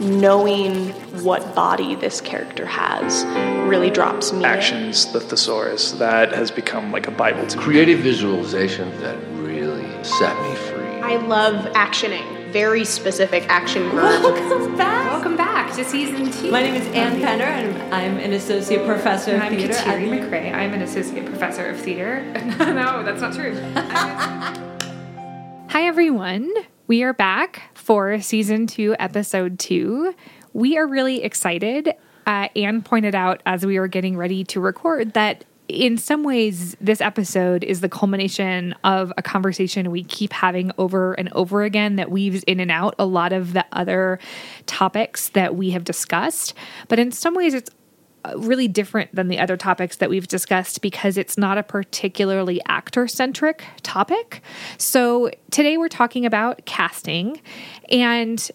Knowing what body this character has really drops me. Actions, the thesaurus, that has become like a Bible to me. Creative visualization that really set me free. I love actioning, very specific action work. Welcome back. Welcome back to season 2. My name is Anne Penner, and I'm an associate professor of theater. I'm Talleri McRae. I'm an associate professor of theater. No, that's not true. Hi, everyone. We are back for season 2, episode 2. We are really excited. Anne pointed out as we were getting ready to record that in some ways this episode is the culmination of a conversation we keep having over and over again that weaves in and out a lot of the other topics that we have discussed. But in some ways it's really different than the other topics that we've discussed because it's not a particularly actor-centric topic. So today we're talking about casting, and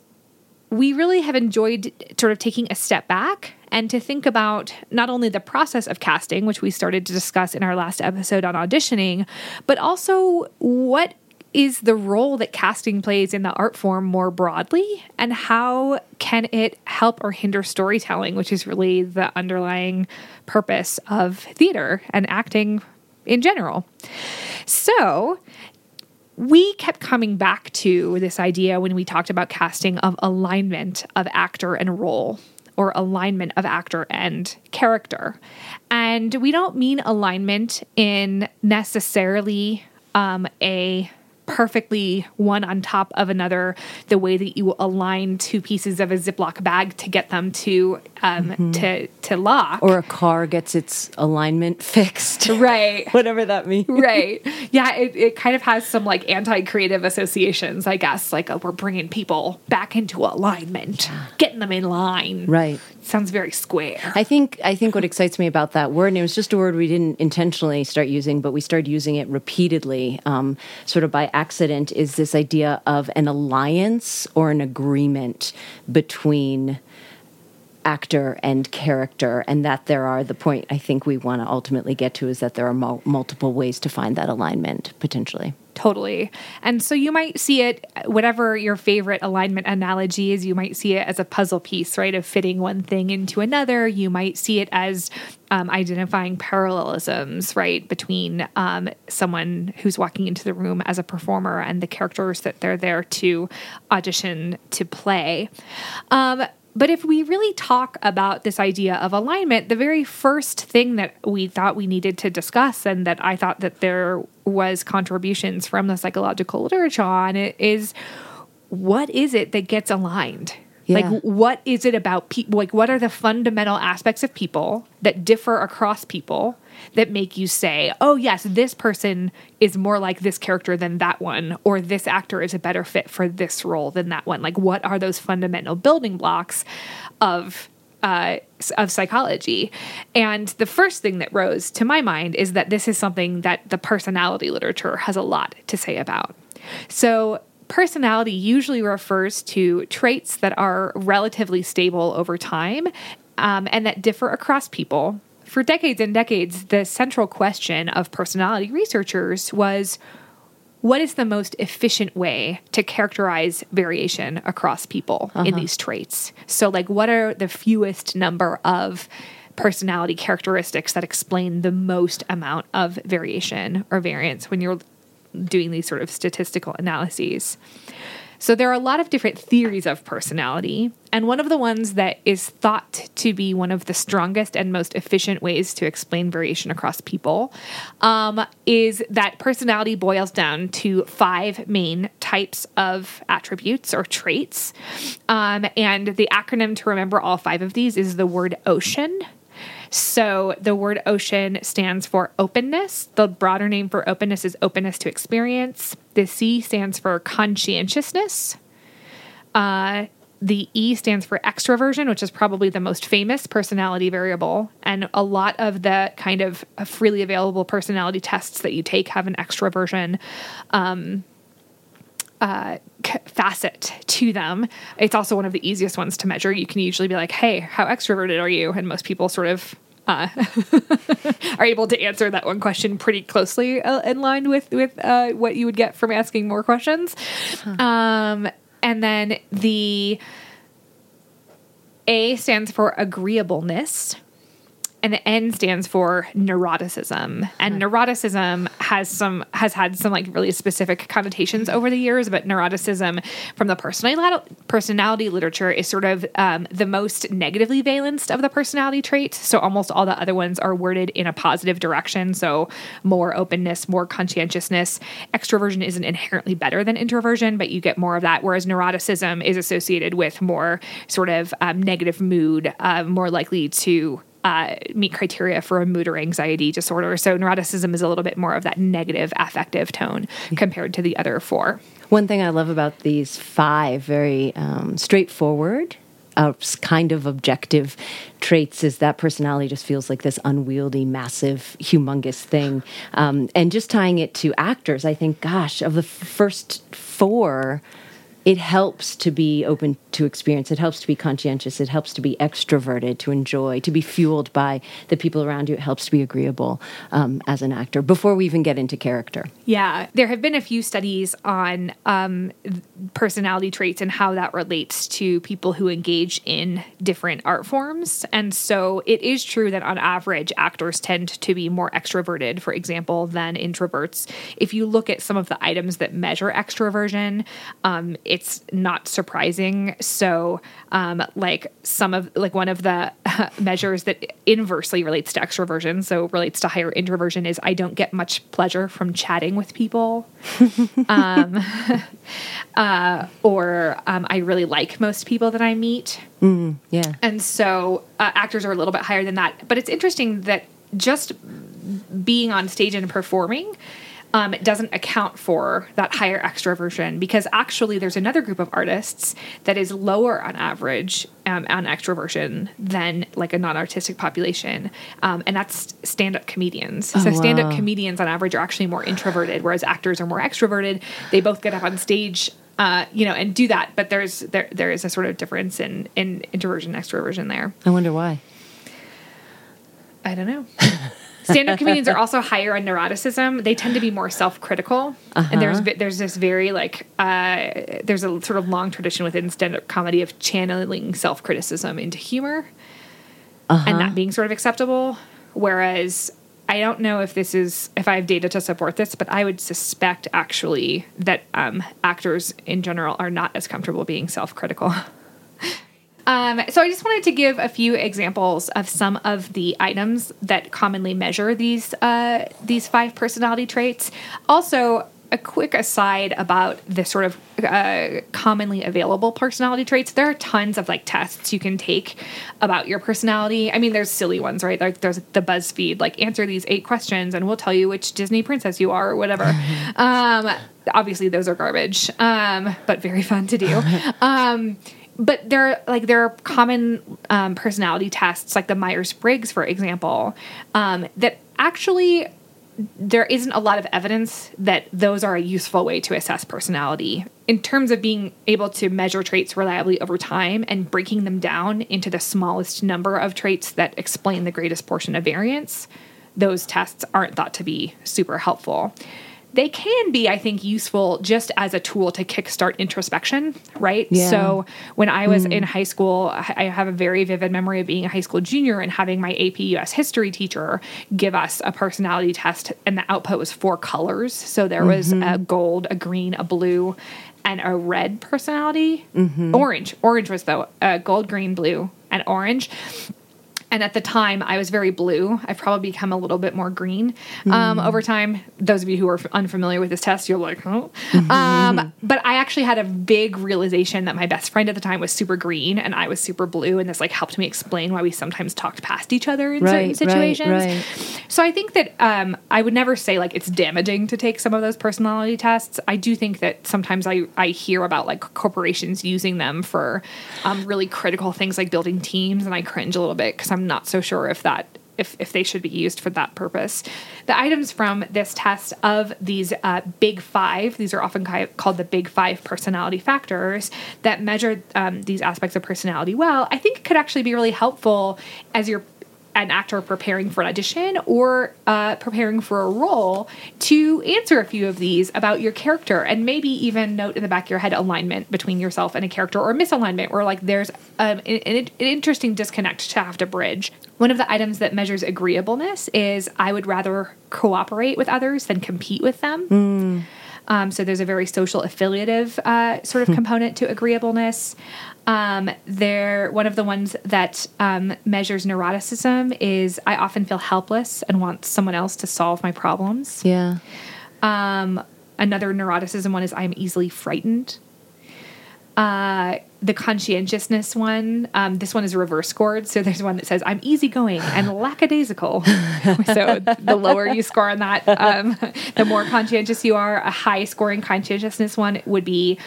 we really have enjoyed sort of taking a step back and to think about not only the process of casting, which we started to discuss in our last episode on auditioning, but also what is the role that casting plays in the art form more broadly, and how can it help or hinder storytelling, which is really the underlying purpose of theater and acting in general. So we kept coming back to this idea when we talked about casting of alignment of actor and role, or alignment of actor and character. And we don't mean alignment in necessarily a perfectly one on top of another, the way that you align two pieces of a Ziploc bag to get them to lock. Or a car gets its alignment fixed. Right. Whatever that means. Right. Yeah, it kind of has some like anti-creative associations, I guess. Like, we're bringing people back into alignment, getting them in line. Right. Sounds very square. I think what excites me about that word, and it was just a word we didn't intentionally start using, but we started using it repeatedly, sort of by accident, is this idea of an alliance or an agreement between actor and character, and that there are, the point I think we want to ultimately get to is that there are multiple ways to find that alignment, potentially. Totally. And so you might see it, whatever your favorite alignment analogy is, you might see it as a puzzle piece, right, of fitting one thing into another. You might see it as identifying parallelisms, right, between someone who's walking into the room as a performer and the characters that they're there to audition to play. But if we really talk about this idea of alignment, the very first thing that we thought we needed to discuss, and that I thought that there was contributions from the psychological literature on, it is, what is it that gets aligned? Yeah. Like, what is it about people? Like, what are the fundamental aspects of people that differ across people that make you say, oh, yes, this person is more like this character than that one, or this actor is a better fit for this role than that one? Like, what are those fundamental building blocks of psychology? And the first thing that rose to my mind is that this is something that the personality literature has a lot to say about. So personality usually refers to traits that are relatively stable over time, and that differ across people. For decades and decades, the central question of personality researchers was, what is the most efficient way to characterize variation across people in these traits? So, like, what are the fewest number of personality characteristics that explain the most amount of variation or variance when you're doing these sort of statistical analyses? So there are a lot of different theories of personality, and one of the ones that is thought to be one of the strongest and most efficient ways to explain variation across people is that personality boils down to 5 main types of attributes or traits, and the acronym to remember all 5 of these is the word OCEAN. So the word OCEAN stands for openness. The broader name for openness is openness to experience. The C stands for conscientiousness. The E stands for extroversion, which is probably the most famous personality variable. And a lot of the kind of freely available personality tests that you take have an extroversion facet to them. It's also one of the easiest ones to measure. You can usually be like, hey, how extroverted are you? And most people sort of are able to answer that one question pretty closely in line with what you would get from asking more questions. And then the A stands for agreeableness, and the N stands for neuroticism. And neuroticism has had some like really specific connotations over the years, but neuroticism from the personality literature is sort of the most negatively valenced of the personality traits. So almost all the other ones are worded in a positive direction. So more openness, more conscientiousness. Extroversion isn't inherently better than introversion, but you get more of that. Whereas neuroticism is associated with more sort of negative mood, more likely to meet criteria for a mood or anxiety disorder. So neuroticism is a little bit more of that negative affective tone compared to the other four. One thing I love about these five very straightforward, kind of objective traits is that personality just feels like this unwieldy, massive, humongous thing. And just tying it to actors, I think, gosh, of the first four, it helps to be open to experience. It helps to be conscientious. It helps to be extroverted, to enjoy, to be fueled by the people around you. It helps to be agreeable as an actor before we even get into character. Yeah. There have been a few studies on personality traits and how that relates to people who engage in different art forms. And so it is true that on average, actors tend to be more extroverted, for example, than introverts. If you look at some of the items that measure extroversion, it's not surprising. So, one of the measures that inversely relates to extroversion, so relates to higher introversion, is I don't get much pleasure from chatting with people, or I really like most people that I meet. Mm, yeah. And so actors are a little bit higher than that. But it's interesting that just being on stage and performing, it doesn't account for that higher extroversion, because actually there's another group of artists that is lower on average on extroversion than like a non-artistic population, and that's stand-up comedians. So stand-up comedians on average are actually more introverted, whereas actors are more extroverted. They both get up on stage, and do that, but there is a sort of difference in introversion and extroversion there. I wonder why. I don't know. Stand-up comedians are also higher on neuroticism. They tend to be more self-critical, and there's this very there's a sort of long tradition within stand-up comedy of channeling self-criticism into humor, and that being sort of acceptable. Whereas I don't know if I have data to support this, but I would suspect actually that actors in general are not as comfortable being self-critical. So I just wanted to give a few examples of some of the items that commonly measure these five personality traits. Also, a quick aside about the sort of commonly available personality traits. There are tons of tests you can take about your personality. I mean, there's silly ones, right? Like there's the BuzzFeed, answer these 8 questions and we'll tell you which Disney princess you are or whatever. Obviously those are garbage, but very fun to do. But there are common personality tests, like the Myers-Briggs, for example, that actually there isn't a lot of evidence that those are a useful way to assess personality in terms of being able to measure traits reliably over time and breaking them down into the smallest number of traits that explain the greatest portion of variance. Those tests aren't thought to be super helpful. They can be, I think, useful just as a tool to kickstart introspection, right? Yeah. So when I was in high school, I have a very vivid memory of being a high school junior and having my AP U.S. history teacher give us a personality test, and the output was 4 colors. So there was a gold, a green, a blue, and a red personality. Orange. Orange was the gold, green, blue, and orange. And at the time, I was very blue. I've probably become a little bit more green over time. Those of you who are unfamiliar with this test, you're like, oh. But I actually had a big realization that my best friend at the time was super green and I was super blue. And this helped me explain why we sometimes talked past each other in certain situations. Right. So I think that I would never say it's damaging to take some of those personality tests. I do think that sometimes I hear about corporations using them for really critical things like building teams. And I cringe a little bit because I'm not so sure if they should be used for that purpose. The items from this test of these big five, these are often called the big five personality factors that measure these aspects of personality well, I think could actually be really helpful as you're an actor preparing for an audition or preparing for a role to answer a few of these about your character, and maybe even note in the back of your head alignment between yourself and a character, or misalignment, or like there's an interesting disconnect to have to bridge. One of the items that measures agreeableness is I would rather cooperate with others than compete with them. Mm. So there's a very social affiliative sort of component to agreeableness. They're one of the ones that measures neuroticism is I often feel helpless and want someone else to solve my problems. Yeah. Another neuroticism one is I'm easily frightened. The conscientiousness one, this one is reverse scored. So there's one that says, I'm easygoing and lackadaisical. So the lower you score on that, the more conscientious you are. A high scoring conscientiousness one would be,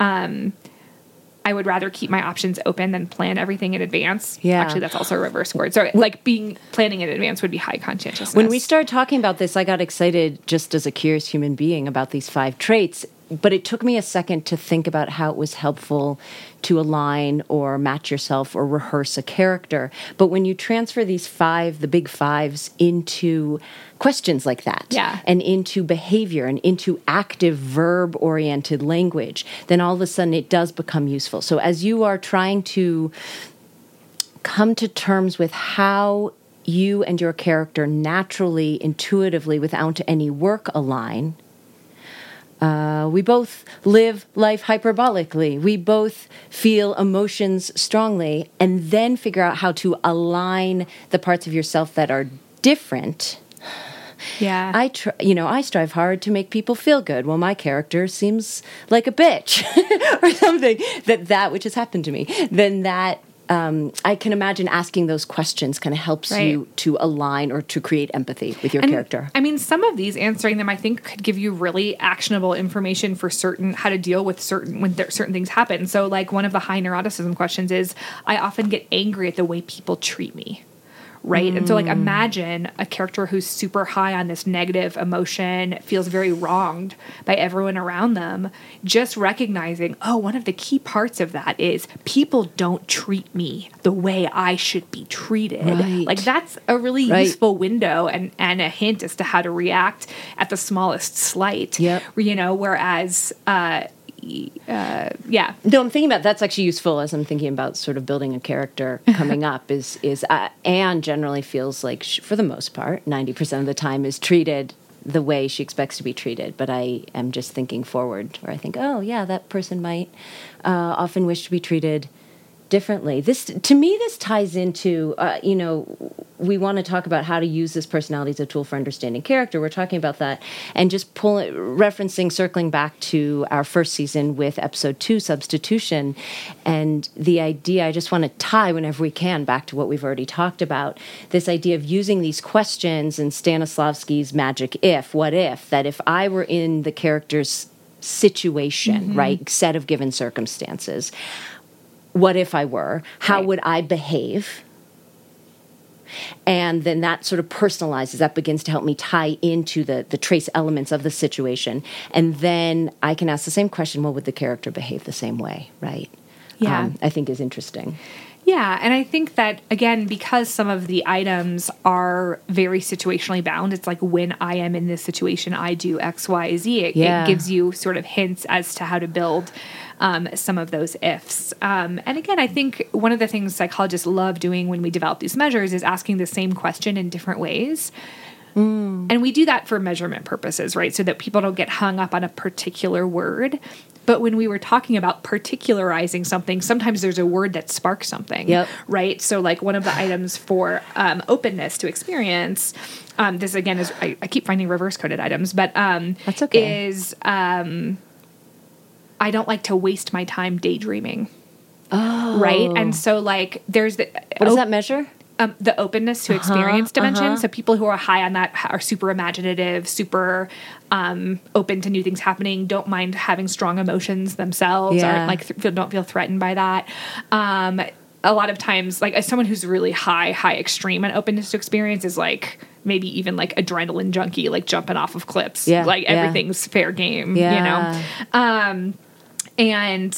I would rather keep my options open than plan everything in advance. Yeah. Actually, that's also a reverse scored. So like planning in advance would be high conscientiousness. When we started talking about this, I got excited just as a curious human being about these 5 traits. But it took me a second to think about how it was helpful to align or match yourself or rehearse a character. But when you transfer these 5, the big 5s, into questions like that, yeah, and into behavior and into active verb-oriented language, then all of a sudden it does become useful. So as you are trying to come to terms with how you and your character naturally, intuitively, without any work, align, we both live life hyperbolically. We both feel emotions strongly, and then figure out how to align the parts of yourself that are different. Yeah. I strive hard to make people feel good. Well, my character seems like a bitch or something that which has happened to me. Then that, I can imagine asking those questions kind of helps you to align or to create empathy with your character. I mean, some of these, answering them, I think could give you really actionable information for how to deal with certain things happen. So like one of the high neuroticism questions is, I often get angry at the way people treat me. Right. Mm. And so like imagine a character who's super high on this negative emotion, feels very wronged by everyone around them, just recognizing, oh, one of the key parts of that is people don't treat me the way I should be treated. Right. Like that's a really useful window and a hint as to how to react at the smallest slight. Yep. You know, whereas yeah. No, I'm thinking about that's actually useful as I'm thinking about sort of building a character coming up is Anne generally feels like she, for the most part, 90% of the time is treated the way she expects to be treated. But I am just thinking forward where I think, oh, yeah, that person might often wish to be treated differently. This ties into, we want to talk about how to use this personality as a tool for understanding character. We're talking about that and just circling back to our first season with episode 2, substitution, and the idea, I just want to tie whenever we can back to what we've already talked about, this idea of using these questions and Stanislavski's magic what if, that if I were in the character's situation, mm-hmm. right, set of given circumstances, what if I were? How would I behave? And then that sort of personalizes. That begins to help me tie into the trace elements of the situation. And then I can ask the same question, well, would the character behave the same way, right? Yeah. I think is interesting. Yeah, and I think that, again, because some of the items are very situationally bound, it's like when I am in this situation, I do X, Y, Z. It gives you sort of hints as to how to build some of those ifs. And again, I think one of the things psychologists love doing when we develop these measures is asking the same question in different ways. Mm. And we do that for measurement purposes, right? So that people don't get hung up on a particular word. But when we were talking about particularizing something, sometimes there's a word that sparks something, right? So like one of the items for openness to experience, this again is, I keep finding reverse coded items, but that's okay. is I don't like to waste my time daydreaming, right? And so like there's the... What does that measure? The openness to experience dimension. So people who are high on that are super imaginative, super open to new things happening, don't mind having strong emotions themselves, aren't don't feel threatened by that. A lot of times, like as someone who's really high extreme and openness to experience is like maybe even like adrenaline junkie, like jumping off of cliffs, like everything's fair game, you know? And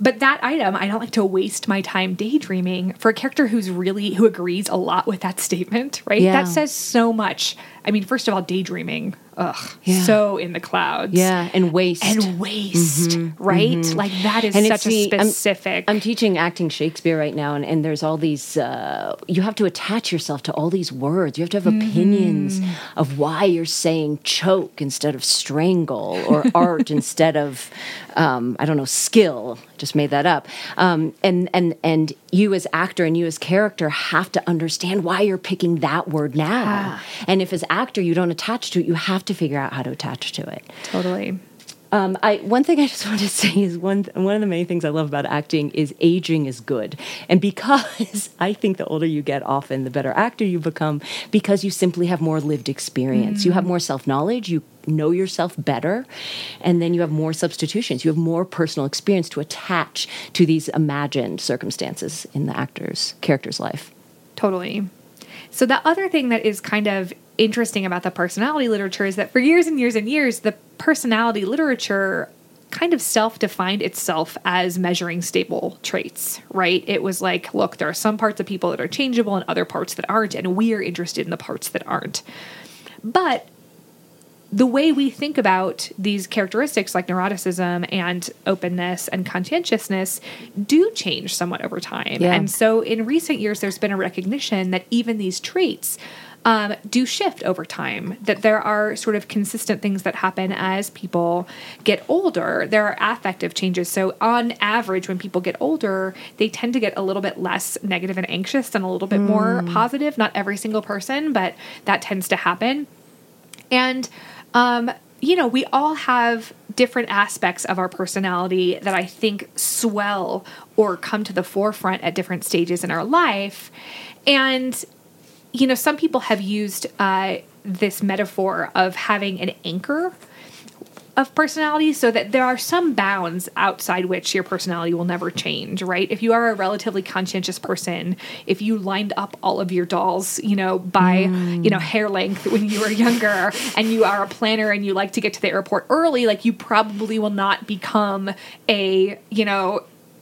But that item, I don't like to waste my time daydreaming, for a character who agrees a lot with that statement, right? Yeah. That says so much. I mean, first of all, daydreaming, so in the clouds. Yeah, and waste. Mm-hmm. Right? Mm-hmm. Like, that is such a specific... I'm teaching acting Shakespeare right now, and there's all these... you have to attach yourself to all these words. You have to have opinions of why you're saying choke instead of strangle, or art instead of, skill. Just made that up. And you as actor and you as character have to understand why you're picking that word now. Yeah. And if as actor you don't attach to it, you have to figure out how to attach to it. Totally. One thing I just want to say is one of the many things I love about acting is aging is good. And because I think the older you get, often the better actor you become, because you simply have more lived experience. Mm. You have more self-knowledge. You know yourself better. And then you have more substitutions. You have more personal experience to attach to these imagined circumstances in the character's life. Totally. So the other thing that is kind of interesting about the personality literature is that for years and years and years, the personality literature kind of self-defined itself as measuring stable traits, right? It was like, look, there are some parts of people that are changeable and other parts that aren't, and we are interested in the parts that aren't. But the way we think about these characteristics like neuroticism and openness and conscientiousness do change somewhat over time. Yeah. And so in recent years, there's been a recognition that even these traits do shift over time, that there are sort of consistent things that happen as people get older. There are affective changes. So on average, when people get older, they tend to get a little bit less negative and anxious and a little bit more positive. Not every single person, but that tends to happen. And, we all have different aspects of our personality that I think swell or come to the forefront at different stages in our life. And, some people have used this metaphor of having an anchor of personality, so that there are some bounds outside which your personality will never change, right? If you are a relatively conscientious person, if you lined up all of your dolls, by, hair length when you were younger, and you are a planner and you like to get to the airport early, like, you probably will not become a,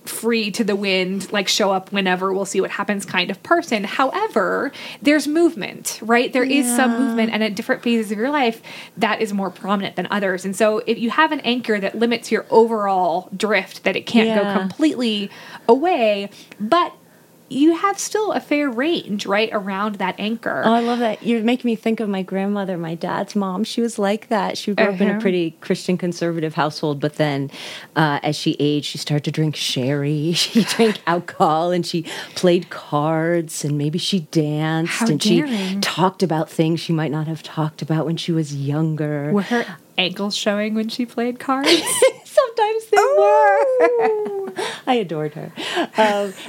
free to the wind, like, show up whenever, we'll see what happens kind of person. However, there's movement, right? There is some movement, and at different phases of your life, that is more prominent than others. And so if you have an anchor that limits your overall drift, that it can't go completely away, but you have still a fair range, right, around that anchor. Oh, I love that. You're making me think of my grandmother, my dad's mom. She was like that. She grew up in a pretty Christian conservative household, but then as she aged, she started to drink sherry. She drank alcohol, and she played cards, and maybe she danced. How and daring. She talked about things she might not have talked about when she was younger. Were her ankles showing when she played cards? Sometimes they were. I adored her.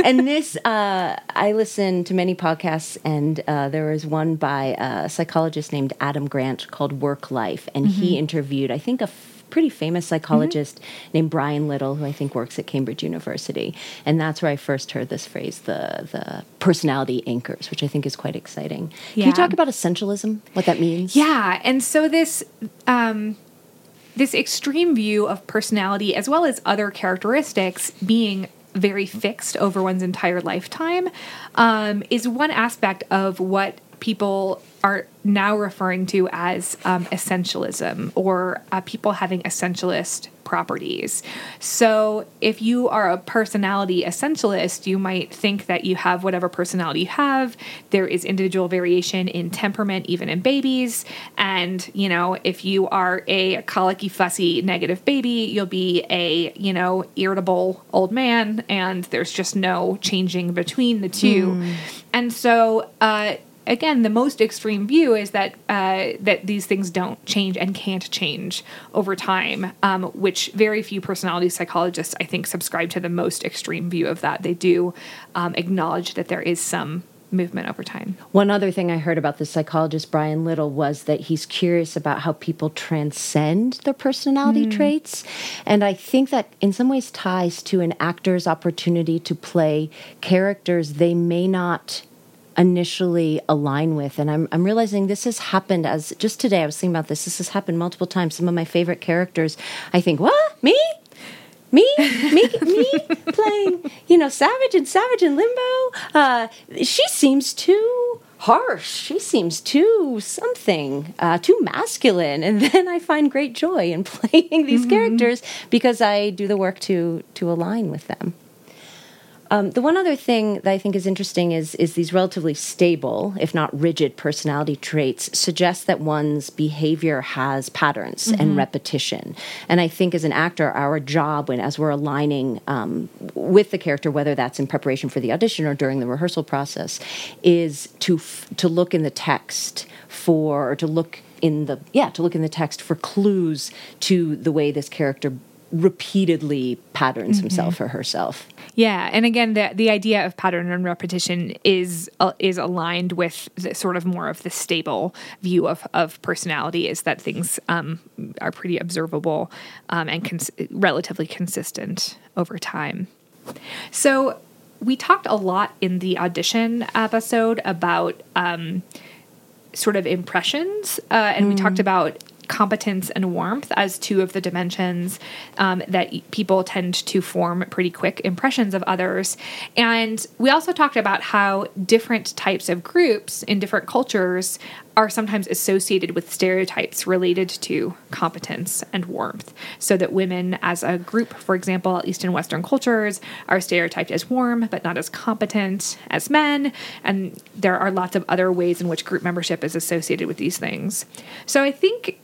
And this, I listened to many podcasts, and there was one by a psychologist named Adam Grant called Work Life, and he interviewed, I think, a pretty famous psychologist named Brian Little, who I think works at Cambridge University. And that's where I first heard this phrase, the personality anchors, which I think is quite exciting. Yeah. Can you talk about essentialism, what that means? Yeah, and so this extreme view of personality, as well as other characteristics, being very fixed over one's entire lifetime, is one aspect of what people are now referring to as essentialism, or people having essentialist properties. So if you are a personality essentialist, you might think that you have whatever personality you have. There is individual variation in temperament, even in babies. And, if you are a colicky, fussy, negative baby, you'll be a, irritable old man, and there's just no changing between the two. Mm. And so, again, the most extreme view is that that these things don't change and can't change over time, which very few personality psychologists, I think, subscribe to the most extreme view of that. They do acknowledge that there is some movement over time. One other thing I heard about the psychologist Brian Little was that he's curious about how people transcend their personality traits. And I think that in some ways ties to an actor's opportunity to play characters they may not initially align with. And I'm realizing this has happened, as just today I was thinking about this. This has happened multiple times. Some of my favorite characters, I think, what? Me? me playing, Savage and Savage and Limbo. She seems too harsh. She seems too something, too masculine. And then I find great joy in playing these characters because I do the work to align with them. The one other thing that I think is interesting is these relatively stable, if not rigid, personality traits suggest that one's behavior has patterns and repetition. And I think as an actor, our job, as we're aligning with the character, whether that's in preparation for the audition or during the rehearsal process, is to look in the text for, or to look in the text for clues to the way this character repeatedly patterns himself or herself. Yeah, and again, the idea of pattern and repetition is aligned with the sort of more of the stable view of personality, is that things are pretty observable and relatively consistent over time. So we talked a lot in the audition episode about sort of impressions, and we talked about competence and warmth as two of the dimensions that people tend to form pretty quick impressions of others. And we also talked about how different types of groups in different cultures are sometimes associated with stereotypes related to competence and warmth. So that women as a group, for example, at least in Western cultures, are stereotyped as warm but not as competent as men. And there are lots of other ways in which group membership is associated with these things. So I think,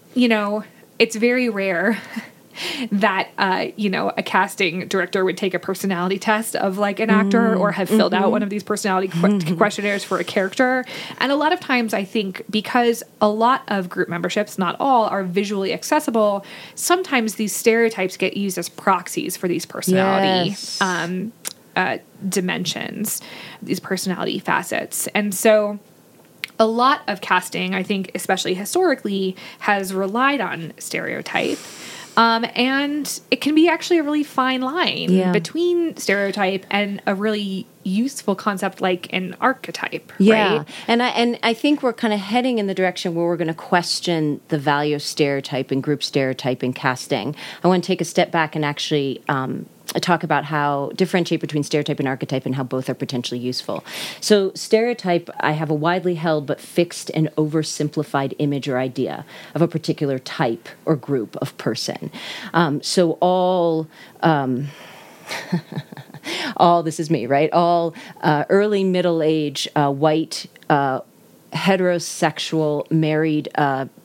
it's very rare that, a casting director would take a personality test of like an actor or have filled out one of these personality questionnaires for a character. And a lot of times I think because a lot of group memberships, not all, are visually accessible, sometimes these stereotypes get used as proxies for these personality dimensions, these personality facets. And so a lot of casting, I think, especially historically, has relied on stereotype. And it can be actually a really fine line between stereotype and a really useful concept like an archetype, right? And I think we're kind of heading in the direction where we're going to question the value of stereotype and group stereotype in casting. I want to take a step back and actually talk about how differentiate between stereotype and archetype and how both are potentially useful. So stereotype, I have a widely held but fixed and oversimplified image or idea of a particular type or group of person. All this is me, right? All early middle age white heterosexual married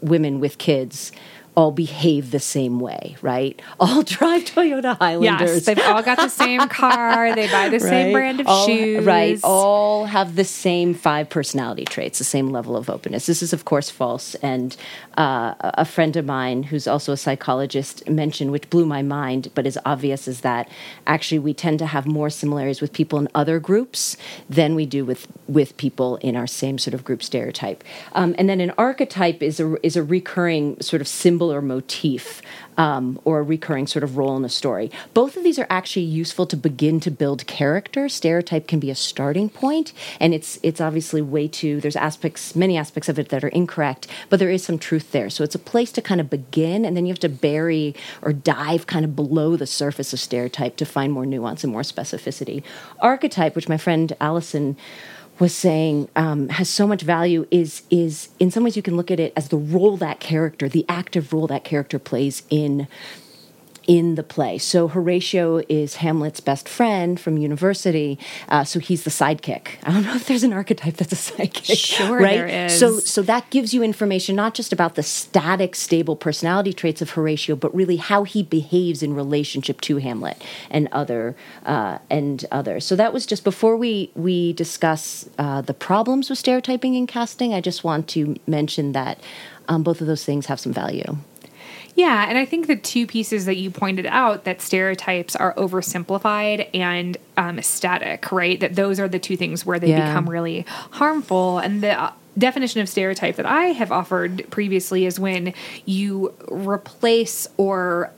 women with kids all behave the same way, right? All drive Toyota Highlanders. Yes, they've all got the same car. They buy the same brand of shoes. Right, all have the same 5 personality traits, the same level of openness. This is, of course, false. And a friend of mine who's also a psychologist mentioned, which blew my mind, but is obvious, is that actually we tend to have more similarities with people in other groups than we do with people in our same sort of group stereotype. And then an archetype is a recurring sort of symbol or motif, or a recurring sort of role in a story. Both of these are actually useful to begin to build character. Stereotype can be a starting point, and it's obviously there's many aspects of it that are incorrect, but there is some truth there. So it's a place to kind of begin, and then you have to bury or dive kind of below the surface of stereotype to find more nuance and more specificity. Archetype, which my friend Allison was saying has so much value, is in some ways you can look at it as the role that character, the active role that character plays in the play. So Horatio is Hamlet's best friend from university, so he's the sidekick. I don't know if there's an archetype that's a sidekick. Sure, right? There is. So that gives you information not just about the static, stable personality traits of Horatio, but really how he behaves in relationship to Hamlet and others. So that was just before we discuss the problems with stereotyping in casting. I just want to mention that both of those things have some value. Yeah, and I think the two pieces that you pointed out, that stereotypes are oversimplified and static, right? That those are the two things where they become really harmful. And the definition of stereotype that I have offered previously is when you replace or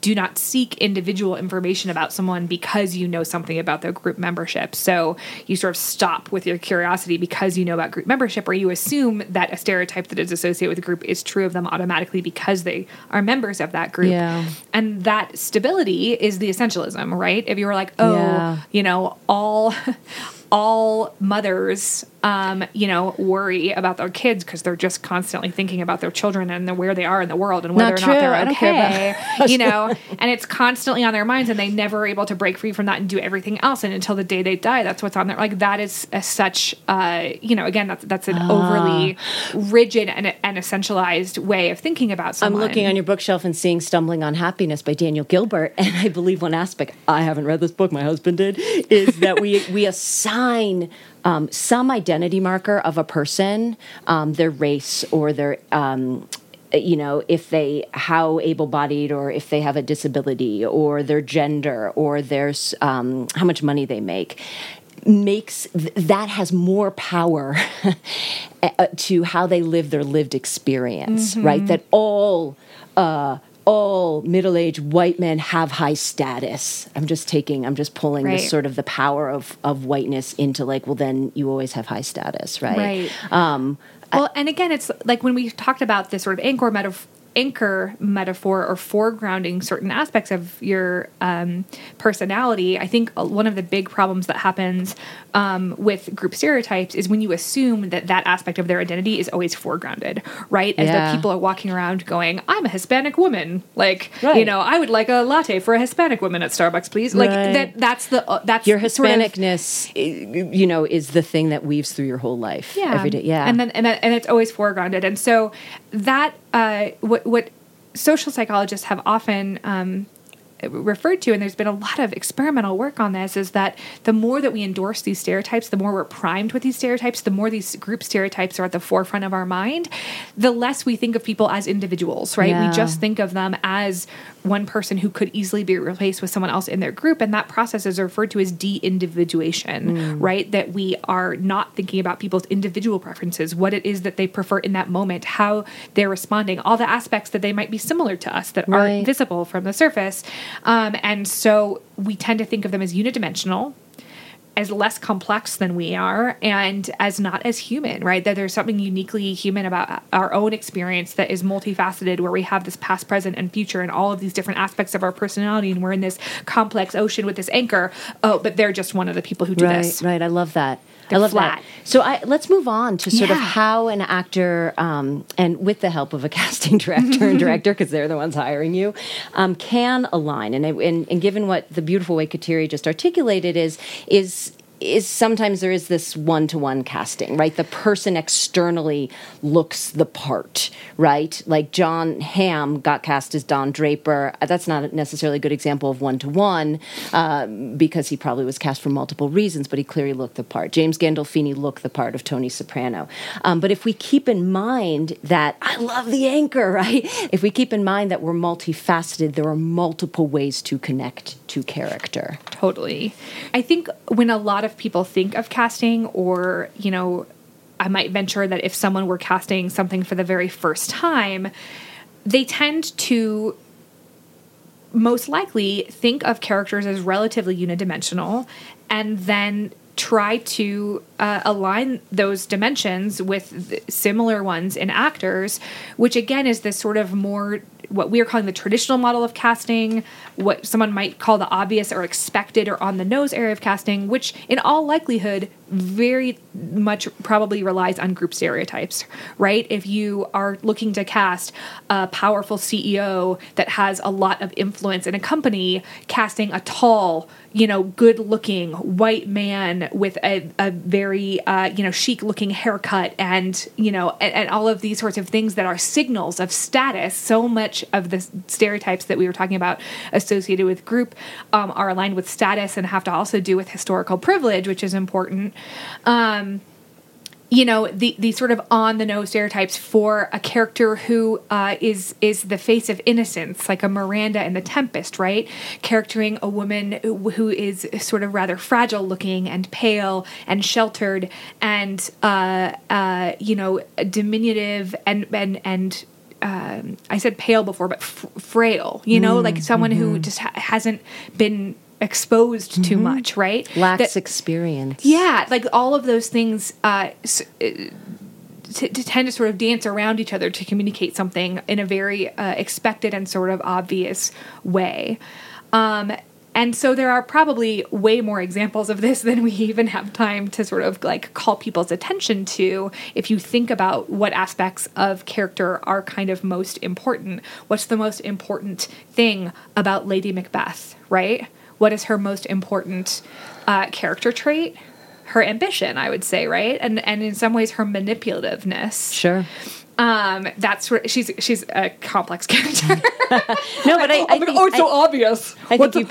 do not seek individual information about someone because you know something about their group membership. So you sort of stop with your curiosity because you know about group membership, or you assume that a stereotype that is associated with a group is true of them automatically because they are members of that group. Yeah. And that stability is the essentialism, right? If you were like, oh, you know, all mothers, you know, worry about their kids because they're just constantly thinking about their children and where they are in the world and whether or not they're okay, you know, and it's constantly on their minds and they never are able to break free from that and do everything else. And until the day they die, that's what's on there. Like that is such, you know, again, that's an overly rigid and essentialized way of thinking about someone. I'm looking on your bookshelf and seeing Stumbling on Happiness by Daniel Gilbert. And I believe one aspect, I haven't read this book, my husband did, is that we assign some identity marker of a person, their race or their, you know, if they, how able-bodied or if they have a disability or their gender or their, how much money they make, that has more power to how they live their lived experience, right? That all middle-aged white men have high status. I'm just pulling this sort of the power of whiteness into like, well, then you always have high status, right? Right. Well, and again, it's like when we talked about this sort of anchor metaphor or foregrounding certain aspects of your personality, I think one of the big problems that happens with group stereotypes is when you assume that aspect of their identity is always foregrounded, right? As the people are walking around going, I'm a Hispanic woman. Like, you know, I would like a latte for a Hispanic woman at Starbucks, please. Like that's your Hispanicness, sort of, you know, is the thing that weaves through your whole life every day. Yeah. And it's always foregrounded. And so that, what social psychologists have often referred to, and there's been a lot of experimental work on this, is that the more that we endorse these stereotypes, the more we're primed with these stereotypes, the more these group stereotypes are at the forefront of our mind, the less we think of people as individuals, right? Yeah. We just think of them as one person who could easily be replaced with someone else in their group, and that process is referred to as de-individuation, right? That we are not thinking about people's individual preferences, what it is that they prefer in that moment, how they're responding, all the aspects that they might be similar to us that aren't visible from the surface. And so we tend to think of them as unidimensional, as less complex than we are, and as not as human, right? That there's something uniquely human about our own experience that is multifaceted, where we have this past, present, and future, and all of these different aspects of our personality, and we're in this complex ocean with this anchor. Oh, but they're just one of the people who do this. Right, I love that. I love that. So let's move on to sort of how an actor, and with the help of a casting director and director, because they're the ones hiring you, can align. And given what the beautiful way Kateri just articulated is sometimes there is this one-to-one casting, right? The person externally looks the part, right? Like John Hamm got cast as Don Draper. That's not necessarily a good example of one-to-one because he probably was cast for multiple reasons, but he clearly looked the part. James Gandolfini looked the part of Tony Soprano. But if we keep in mind that, I love the anchor, right? If we keep in mind that we're multifaceted, there are multiple ways to connect to character. Totally. I think when a lot of people think of casting, or, you know, I might venture that if someone were casting something for the very first time, they tend to most likely think of characters as relatively unidimensional and then try to align those dimensions with similar ones in actors, which again is this sort of more what we are calling the traditional model of casting, what someone might call the obvious or expected or on-the-nose area of casting, which in all likelihood very much probably relies on group stereotypes, right? If you are looking to cast a powerful CEO that has a lot of influence in a company, casting a tall, you know, good-looking white man with a very, you know, chic-looking haircut and, you know, and all of these sorts of things that are signals of status, so much of the stereotypes that we were talking about associated with group are aligned with status and have to also do with historical privilege, which is important. You know, the sort of on-the-nose stereotypes for a character who is the face of innocence, like a Miranda in The Tempest, right? Charactering a woman who is sort of rather fragile-looking and pale and sheltered and, you know, diminutive and I said pale before, but frail, you know, like someone who just hasn't been exposed too much, right? Lacks experience. Yeah, like all of those things to tend to sort of dance around each other to communicate something in a very expected and sort of obvious way. And so there are probably way more examples of this than we even have time to sort of like call people's attention to. If you think about what aspects of character are kind of most important, what's the most important thing about Lady Macbeth, right? What is her most important character trait? Her ambition, I would say, right? And in some ways her manipulativeness. Sure. That's where she's a complex character. No, but I think it's so obvious. I think you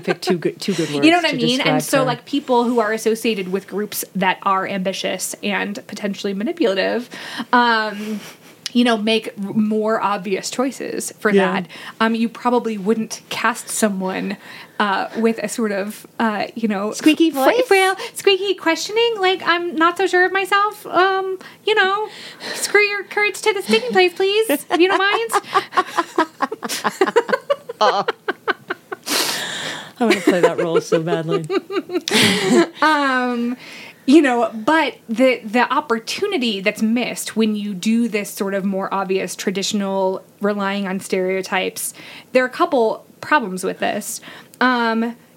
picked two good words. You know what I mean? And so, like, people who are associated with groups that are ambitious and potentially manipulative, you know, make more obvious choices for that. You probably wouldn't cast someone with a sort of, you know... Squeaky voice? Frail, squeaky questioning, like, I'm not so sure of myself, you know, screw your courage to the sticking place, please, if you don't mind. I want to play that role so badly. You know, but the opportunity that's missed when you do this sort of more obvious, traditional, relying on stereotypes, there are a couple problems with this.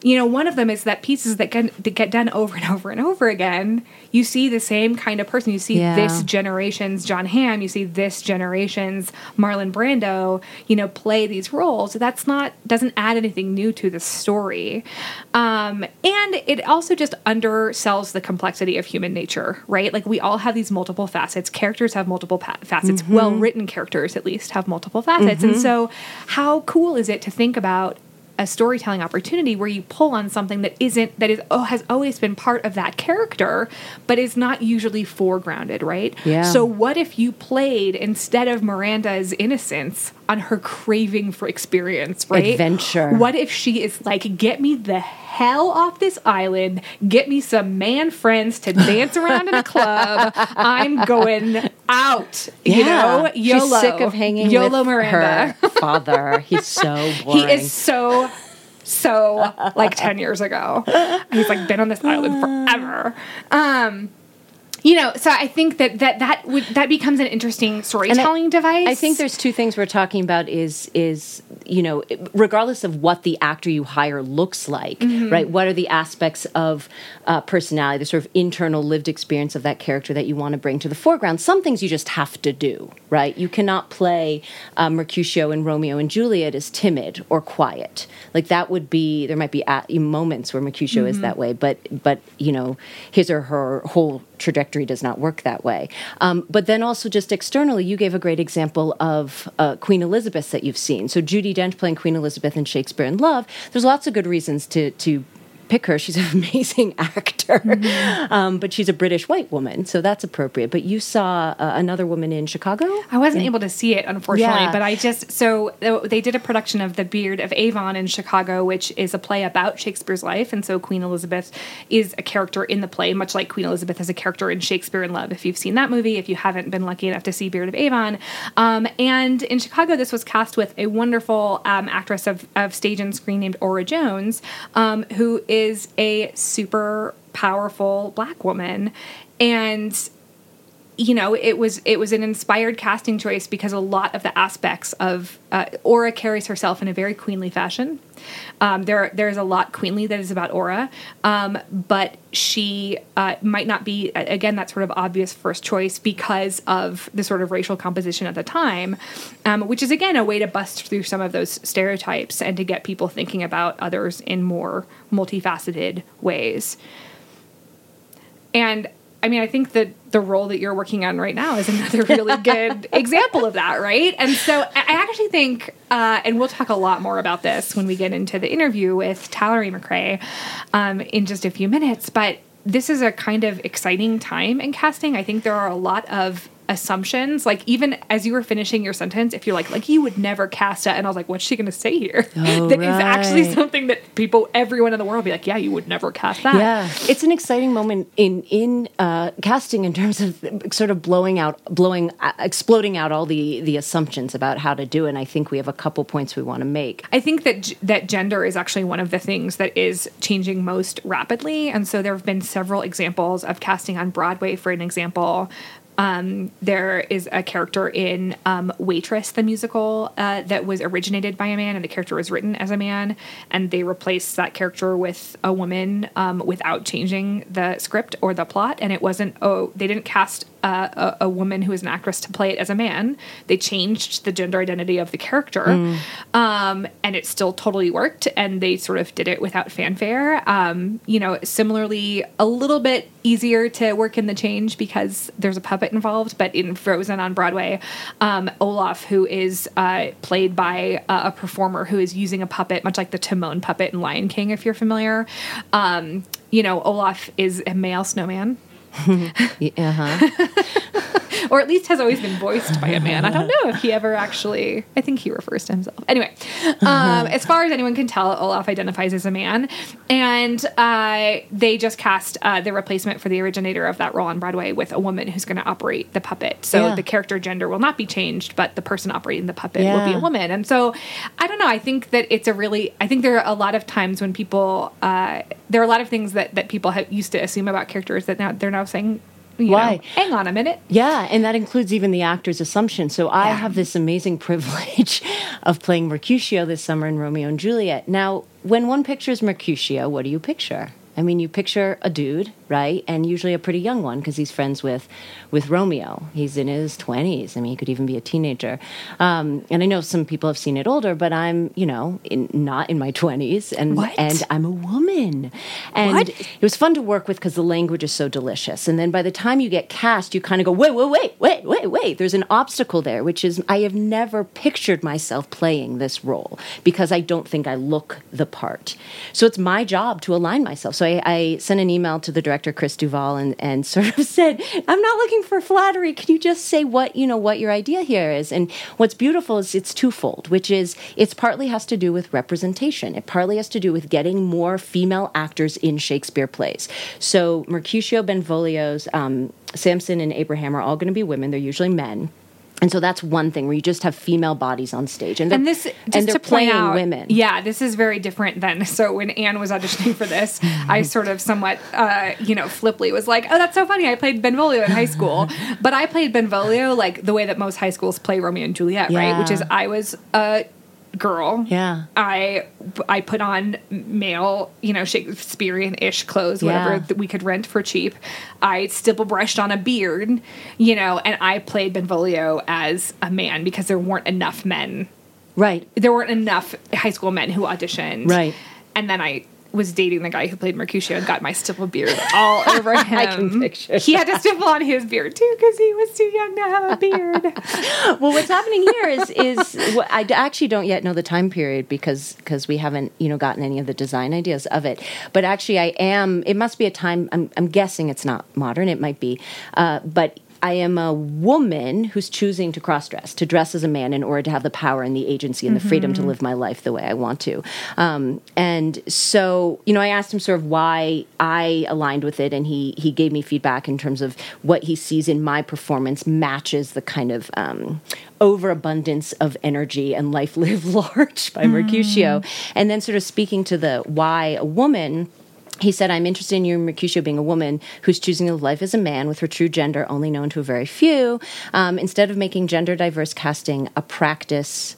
You know, one of them is that pieces that get done over and over and over again, you see the same kind of person. You see this generation's John Hamm, you see this generation's Marlon Brando, you know, play these roles. That's doesn't add anything new to the story. And it also just undersells the complexity of human nature, right? Like, we all have these multiple facets. Characters have multiple facets. Mm-hmm. Well-written characters, at least, have multiple facets. Mm-hmm. And so how cool is it to think about a storytelling opportunity where you pull on something that has always been part of that character, but is not usually foregrounded, right? Yeah. So what if you played, instead of Miranda's innocence, on her craving for experience, right? Adventure. What if she is like, get me the hell off this island, get me some man friends to dance around in a club, I'm going out, you know? YOLO. She's sick of hanging with Miranda. Her father. He's so boring. He is so, like, 10 years ago. He's, like, been on this island forever. You know, so I think that becomes an interesting storytelling device. I think there's two things we're talking about is, you know, regardless of what the actor you hire looks like, right? What are the aspects of personality, the sort of internal lived experience of that character that you want to bring to the foreground? Some things you just have to do, right? You cannot play Mercutio in Romeo and Juliet as timid or quiet. Like, that would be, there might be moments where Mercutio is that way, but, you know, his or her whole trajectory does not work that way. But then also just externally, you gave a great example of Queen Elizabeth that you've seen. So Judi Dench playing Queen Elizabeth in Shakespeare in Love, there's lots of good reasons to pick her. She's an amazing actor, but she's a British white woman, so that's appropriate. But you saw another woman in Chicago? I wasn't able to see it, unfortunately, but I just... So they did a production of The Beard of Avon in Chicago, which is a play about Shakespeare's life, and so Queen Elizabeth is a character in the play, much like Queen Elizabeth is a character in Shakespeare in Love, if you've seen that movie, if you haven't been lucky enough to see Beard of Avon. And in Chicago, this was cast with a wonderful actress of stage and screen named Aura Jones, who is a super powerful Black woman. And, you know, it was an inspired casting choice because a lot of the aspects of Aura carries herself in a very queenly fashion. There's a lot queenly that is about Aura, but she might not be, again, that sort of obvious first choice because of the sort of racial composition at the time, which is, again, a way to bust through some of those stereotypes and to get people thinking about others in more multifaceted ways. And I mean, I think that the role that you're working on right now is another really good example of that, right? And so I actually think, and we'll talk a lot more about this when we get into the interview with Talleri McRae in just a few minutes, but this is a kind of exciting time in casting. I think there are a lot of assumptions, like even as you were finishing your sentence, if you're like you would never cast that, and I was like, what's she gonna say here? Oh, that right. is actually something that everyone in the world would be like, yeah, you would never cast that. Yeah, it's an exciting moment in casting in terms of sort of exploding out all the assumptions about how to do it. And I think we have a couple points we want to make. I think that gender is actually one of the things that is changing most rapidly, and so there have been several examples of casting on Broadway. For an example, there is a character in Waitress, the musical, that was originated by a man, and the character was written as a man, and they replaced that character with a woman without changing the script or the plot. And it wasn't, they didn't cast a woman who is an actress to play it as a man. They changed the gender identity of the character, and it still totally worked, and they sort of did it without fanfare. Similarly, a little bit easier to work in the change because there's a puppet involved, but in Frozen on Broadway, Olaf, who is played by a performer who is using a puppet, much like the Timon puppet in Lion King, if you're familiar. Olaf is a male snowman. Or at least has always been voiced by a man. I don't know if he ever actually... I think he refers to himself. Anyway, as far as anyone can tell, Olaf identifies as a man. And they just cast the replacement for the originator of that role on Broadway with a woman who's going to operate the puppet. So the character gender will not be changed, but the person operating the puppet will be a woman. And so, I don't know. I think that it's a really... I think there are a lot of times when people... there are a lot of things that people used to assume about characters that now they're now saying... Why? Hang on a minute. Yeah, and that includes even the actor's assumption. So I have this amazing privilege of playing Mercutio this summer in Romeo and Juliet. Now, when one pictures Mercutio, what do you picture? I mean, you picture a dude, right? And usually a pretty young one, because he's friends with Romeo. He's in his 20s. I mean, he could even be a teenager. And I know some people have seen it older, but I'm, not in my 20s. And what? And I'm a woman. And what? It was fun to work with because the language is so delicious. And then by the time you get cast, you kind of go, wait. There's an obstacle there, which is I have never pictured myself playing this role because I don't think I look the part. So it's my job to align myself. So I sent an email to the director, Chris Duvall, and sort of said, I'm not looking for flattery. Can you just say what your idea here is? And what's beautiful is it's twofold, which is it's partly has to do with representation. It partly has to do with getting more female actors in Shakespeare plays. So Mercutio, Benvolio's, Samson, and Abraham are all going to be women. They're usually men. And so that's one thing where you just have female bodies on stage. And they're playing women. Yeah, this is very different than. So when Anne was auditioning for this, I sort of somewhat, flippantly was like, oh, that's so funny. I played Benvolio in high school. But I played Benvolio like the way that most high schools play Romeo and Juliet, right? Which is I was a girl. Yeah. I put on male, Shakespearean-ish clothes, whatever that we could rent for cheap. I stipple brushed on a beard, and I played Benvolio as a man because there weren't enough men. Right. There weren't enough high school men who auditioned. Right. And then I was dating the guy who played Mercutio and got my stipple beard all over him. I can picture that. He had to stipple on his beard, too, because he was too young to have a beard. Well, what's happening here is well, I actually don't yet know the time period because we haven't, gotten any of the design ideas of it. But actually it must be a time, I'm guessing it's not modern, it might be, but I am a woman who's choosing to cross-dress, to dress as a man in order to have the power and the agency and the freedom to live my life the way I want to. And so, I asked him sort of why I aligned with it, and he gave me feedback in terms of what he sees in my performance matches the kind of overabundance of energy and life live large by Mercutio. And then sort of speaking to the why a woman... He said, I'm interested in your Mercutio being a woman who's choosing to live life as a man with her true gender only known to a very few. Instead of making gender-diverse casting a practice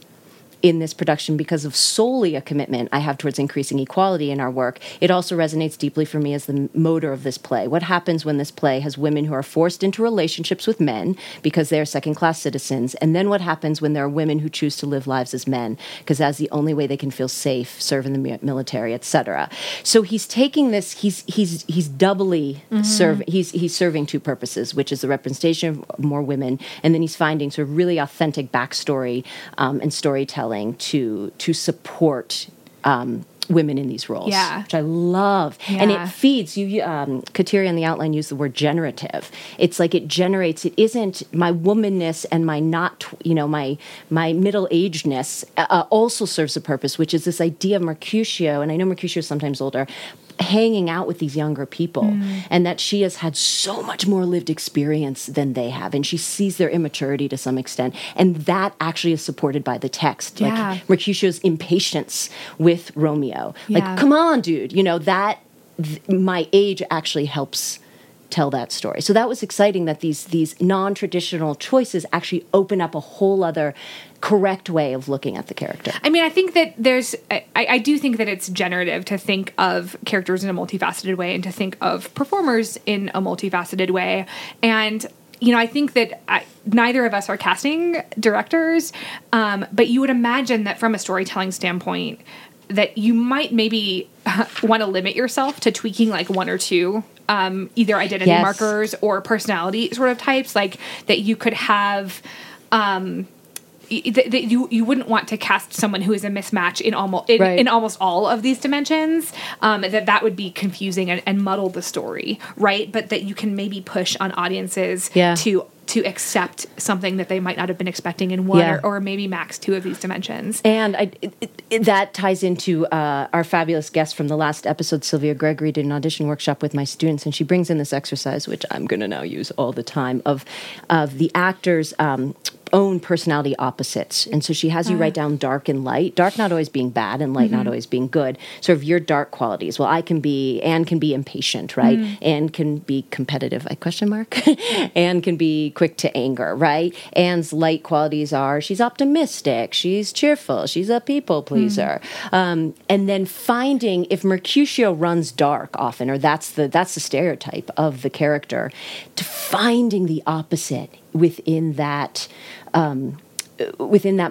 in this production because of solely a commitment I have towards increasing equality in our work, it also resonates deeply for me as the motor of this play. What happens when this play has women who are forced into relationships with men because they are second-class citizens, and then what happens when there are women who choose to live lives as men because that's the only way they can feel safe, serve in the military, etc. So he's taking this, he's doubly serving, he's serving two purposes, which is the representation of more women, and then he's finding sort of really authentic backstory and storytelling to support women in these roles, which I love. Yeah. And it feeds you. Kateri on the outline used the word generative. It's like it generates. It isn't my womanness and my not, you know, my middle-agedness also serves a purpose, which is this idea of Mercutio. And I know Mercutio is sometimes older, hanging out with these younger people, and that she has had so much more lived experience than they have, and she sees their immaturity to some extent, and that actually is supported by the text. Like Mercutio's impatience with Romeo, like, come on, dude, you know, that my age actually helps tell that story. So that was exciting, that these non-traditional choices actually open up a whole other correct way of looking at the character. I mean, I think that I do think that it's generative to think of characters in a multifaceted way and to think of performers in a multifaceted way. And, you know, I think that neither of us are casting directors, but you would imagine that from a storytelling standpoint that you might maybe want to limit yourself to tweaking like one or two either identity markers or personality sort of types, like that you could have that you wouldn't want to cast someone who is a mismatch in almost all of these dimensions, that would be confusing and muddle the story, right? But that you can maybe push on audiences to accept something that they might not have been expecting in one or maybe max two of these dimensions. And that ties into our fabulous guest from the last episode, Sylvia Gregory, did an audition workshop with my students, and she brings in this exercise, which I'm going to now use all the time, of the actors' own personality opposites. And so she has you write down dark and light, dark not always being bad and light not always being good, sort of your dark qualities. Well, Anne can be impatient, right? Anne can be competitive, Anne can be quick to anger, right? Anne's light qualities are she's optimistic, she's cheerful, she's a people pleaser. And then finding if Mercutio runs dark often, or that's the stereotype of the character, to finding the opposite within that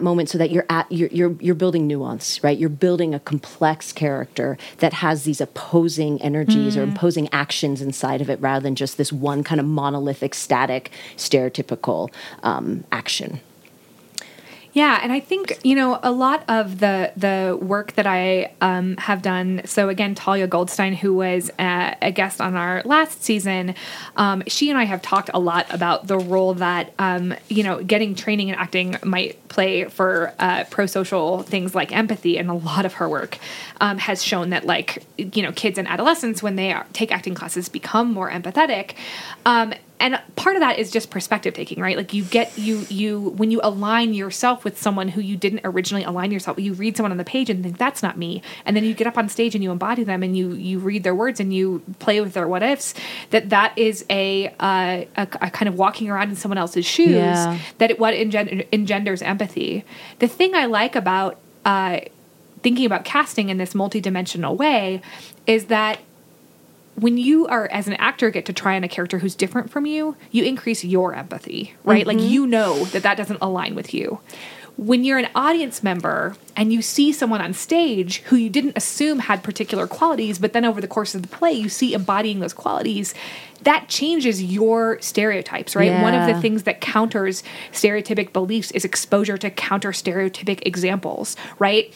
moment, so that you're building nuance, right? You're building a complex character that has these opposing energies or opposing actions inside of it, rather than just this one kind of monolithic, static, stereotypical action. Yeah, and I think, you know, a lot of the work that I have done, so again, Talia Goldstein, who was a guest on our last season, she and I have talked a lot about the role that, you know, getting training in acting might play for pro-social things like empathy, and a lot of her work has shown that, like, you know, kids and adolescents, when they take acting classes, become more empathetic. And part of that is just perspective taking, right? Like when you align yourself with someone who you didn't originally align yourself with, you read someone on the page and think, that's not me. And then you get up on stage and you embody them, and you read their words and you play with their what ifs, that is a kind of walking around in someone else's shoes, that it, what engenders empathy. The thing I like about thinking about casting in this multidimensional way is that when you are, as an actor, get to try on a character who's different from you, you increase your empathy, right? Like, you know that doesn't align with you. When you're an audience member and you see someone on stage who you didn't assume had particular qualities, but then over the course of the play you see embodying those qualities, that changes your stereotypes, right? Yeah. One of the things that counters stereotypic beliefs is exposure to counter-stereotypic examples, right?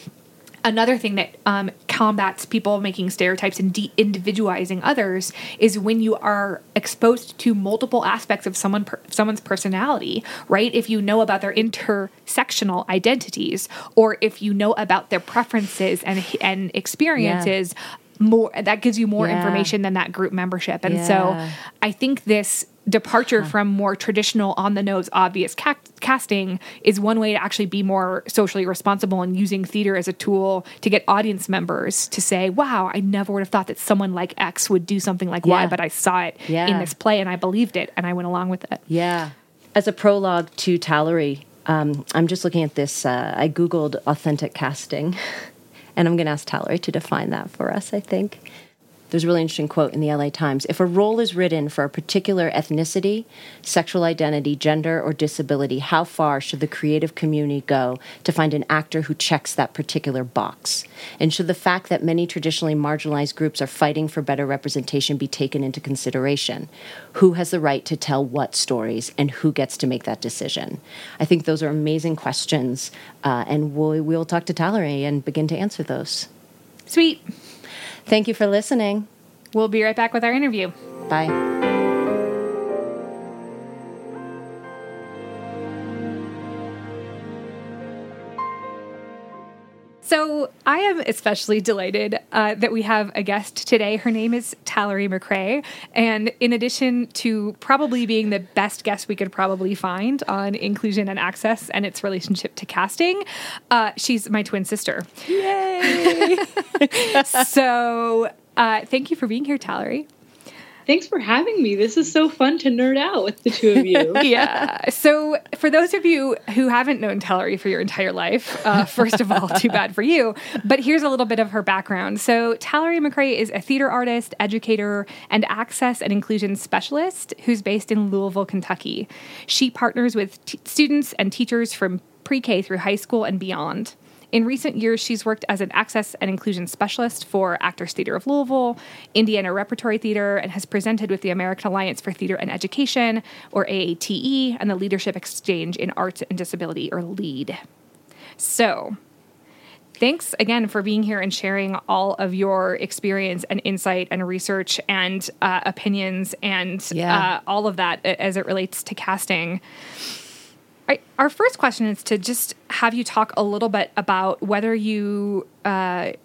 Another thing that combats people making stereotypes and de-individualizing others is when you are exposed to multiple aspects of someone's personality, right? If you know about their intersectional identities, or if you know about their preferences and experiences, more, that gives you more information than that group membership. And so I think this departure from more traditional, on-the-nose, obvious casting is one way to actually be more socially responsible, and using theater as a tool to get audience members to say, wow, I never would have thought that someone like X would do something like Y, but I saw it in this play and I believed it and I went along with it. Yeah. As a prologue to Talleri, I'm just looking at this. I Googled authentic casting, and I'm going to ask Talleri to define that for us, I think. There's a really interesting quote in the LA Times. If a role is written for a particular ethnicity, sexual identity, gender, or disability, how far should the creative community go to find an actor who checks that particular box? And should the fact that many traditionally marginalized groups are fighting for better representation be taken into consideration? Who has the right to tell what stories, and who gets to make that decision? I think those are amazing questions, and we'll talk to Talleri and begin to answer those. Sweet. Thank you for listening. We'll be right back with our interview. Bye. So I am especially delighted that we have a guest today. Her name is Talleri McRae. And in addition to probably being the best guest we could probably find on inclusion and access and its relationship to casting, she's my twin sister. Yay! So thank you for being here, Talleri. Thanks for having me. This is so fun to nerd out with the two of you. Yeah. So for those of you who haven't known Talleri for your entire life, first of all, too bad for you. But here's a little bit of her background. So Talleri McRae is a theater artist, educator, and access and inclusion specialist who's based in Louisville, Kentucky. She partners with students and teachers from pre-K through high school and beyond. In recent years, she's worked as an access and inclusion specialist for Actors Theatre of Louisville, Indiana Repertory Theatre, and has presented with the American Alliance for Theatre and Education, or AATE, and the Leadership Exchange in Arts and Disability, or LEAD. So, thanks again for being here and sharing all of your experience and insight and research and opinions and all of that as it relates to casting. Our first question is to just have you talk a little bit about whether you, Anne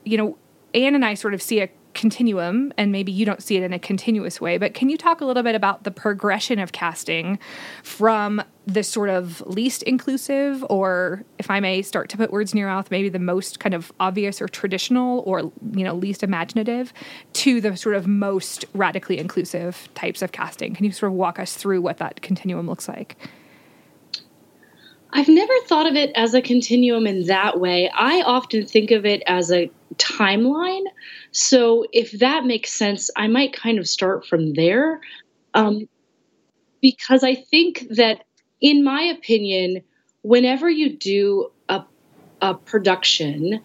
and I sort of see a continuum, and maybe you don't see it in a continuous way, but can you talk a little bit about the progression of casting from the sort of least inclusive, or if I may start to put words in your mouth, maybe the most kind of obvious or traditional or, least imaginative, to the sort of most radically inclusive types of casting? Can you sort of walk us through what that continuum looks like? I've never thought of it as a continuum in that way. I often think of it as a timeline. So if that makes sense, I might kind of start from there. Because I think that, in my opinion, whenever you do a production,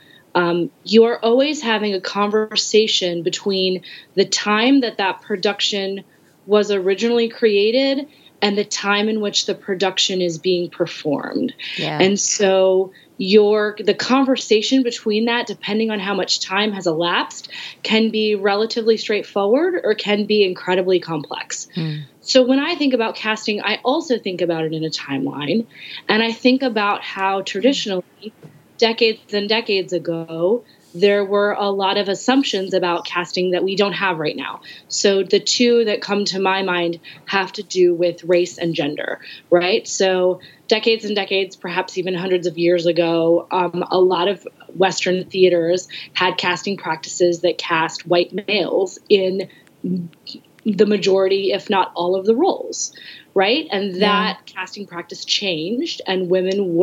you are always having a conversation between the time that that production was originally created and the time in which the production is being performed. Yeah. And so the conversation between that, depending on how much time has elapsed, can be relatively straightforward or can be incredibly complex. Mm. So when I think about casting, I also think about it in a timeline. And I think about how traditionally, decades and decades ago, there were a lot of assumptions about casting that we don't have right now. So the two that come to my mind have to do with race and gender, right? So decades and decades, perhaps even hundreds of years ago, a lot of Western theaters had casting practices that cast white males in the majority, if not all, of the roles, right? And that casting practice changed, and women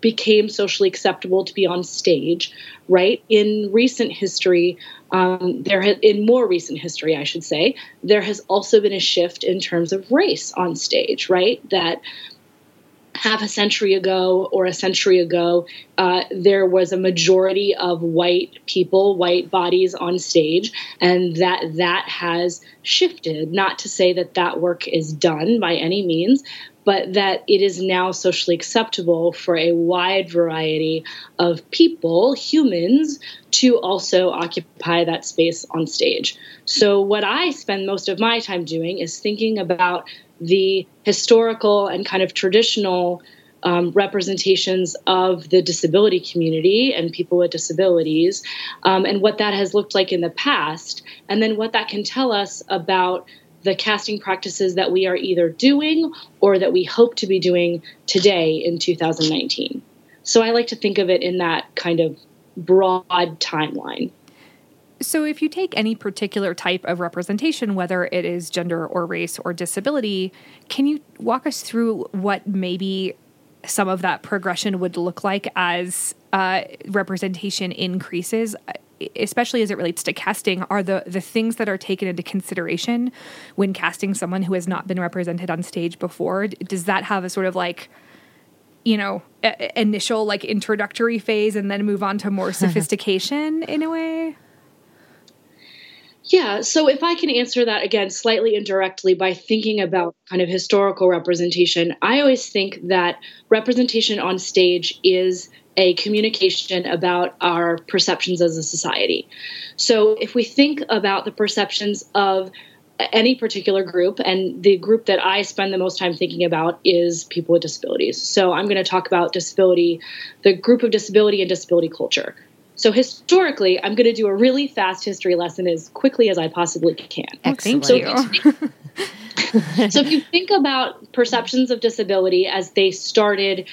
became socially acceptable to be on stage, right? In recent history, there has also been a shift in terms of race on stage, right? That half a century ago or a century ago, there was a majority of white people, white bodies on stage, and that has shifted. Not to say that that work is done by any means, but that it is now socially acceptable for a wide variety of people, humans, to also occupy that space on stage. So what I spend most of my time doing is thinking about the historical and kind of traditional representations of the disability community and people with disabilities, and what that has looked like in the past, and then what that can tell us about the casting practices that we are either doing or that we hope to be doing today in 2019. So I like to think of it in that kind of broad timeline. So if you take any particular type of representation, whether it is gender or race or disability, can you walk us through what maybe some of that progression would look like as representation increases, especially as it relates to casting? Are the things that are taken into consideration when casting someone who has not been represented on stage before? Does that have a sort of initial introductory phase and then move on to more sophistication in a way? Yeah. So if I can answer that again, slightly indirectly by thinking about kind of historical representation, I always think that representation on stage is a communication about our perceptions as a society. So if we think about the perceptions of any particular group, and the group that I spend the most time thinking about is people with disabilities. So I'm going to talk about disability, the group of disability and disability culture. So historically, I'm going to do a really fast history lesson as quickly as I possibly can. Excellent. So if you think about perceptions of disability as they started,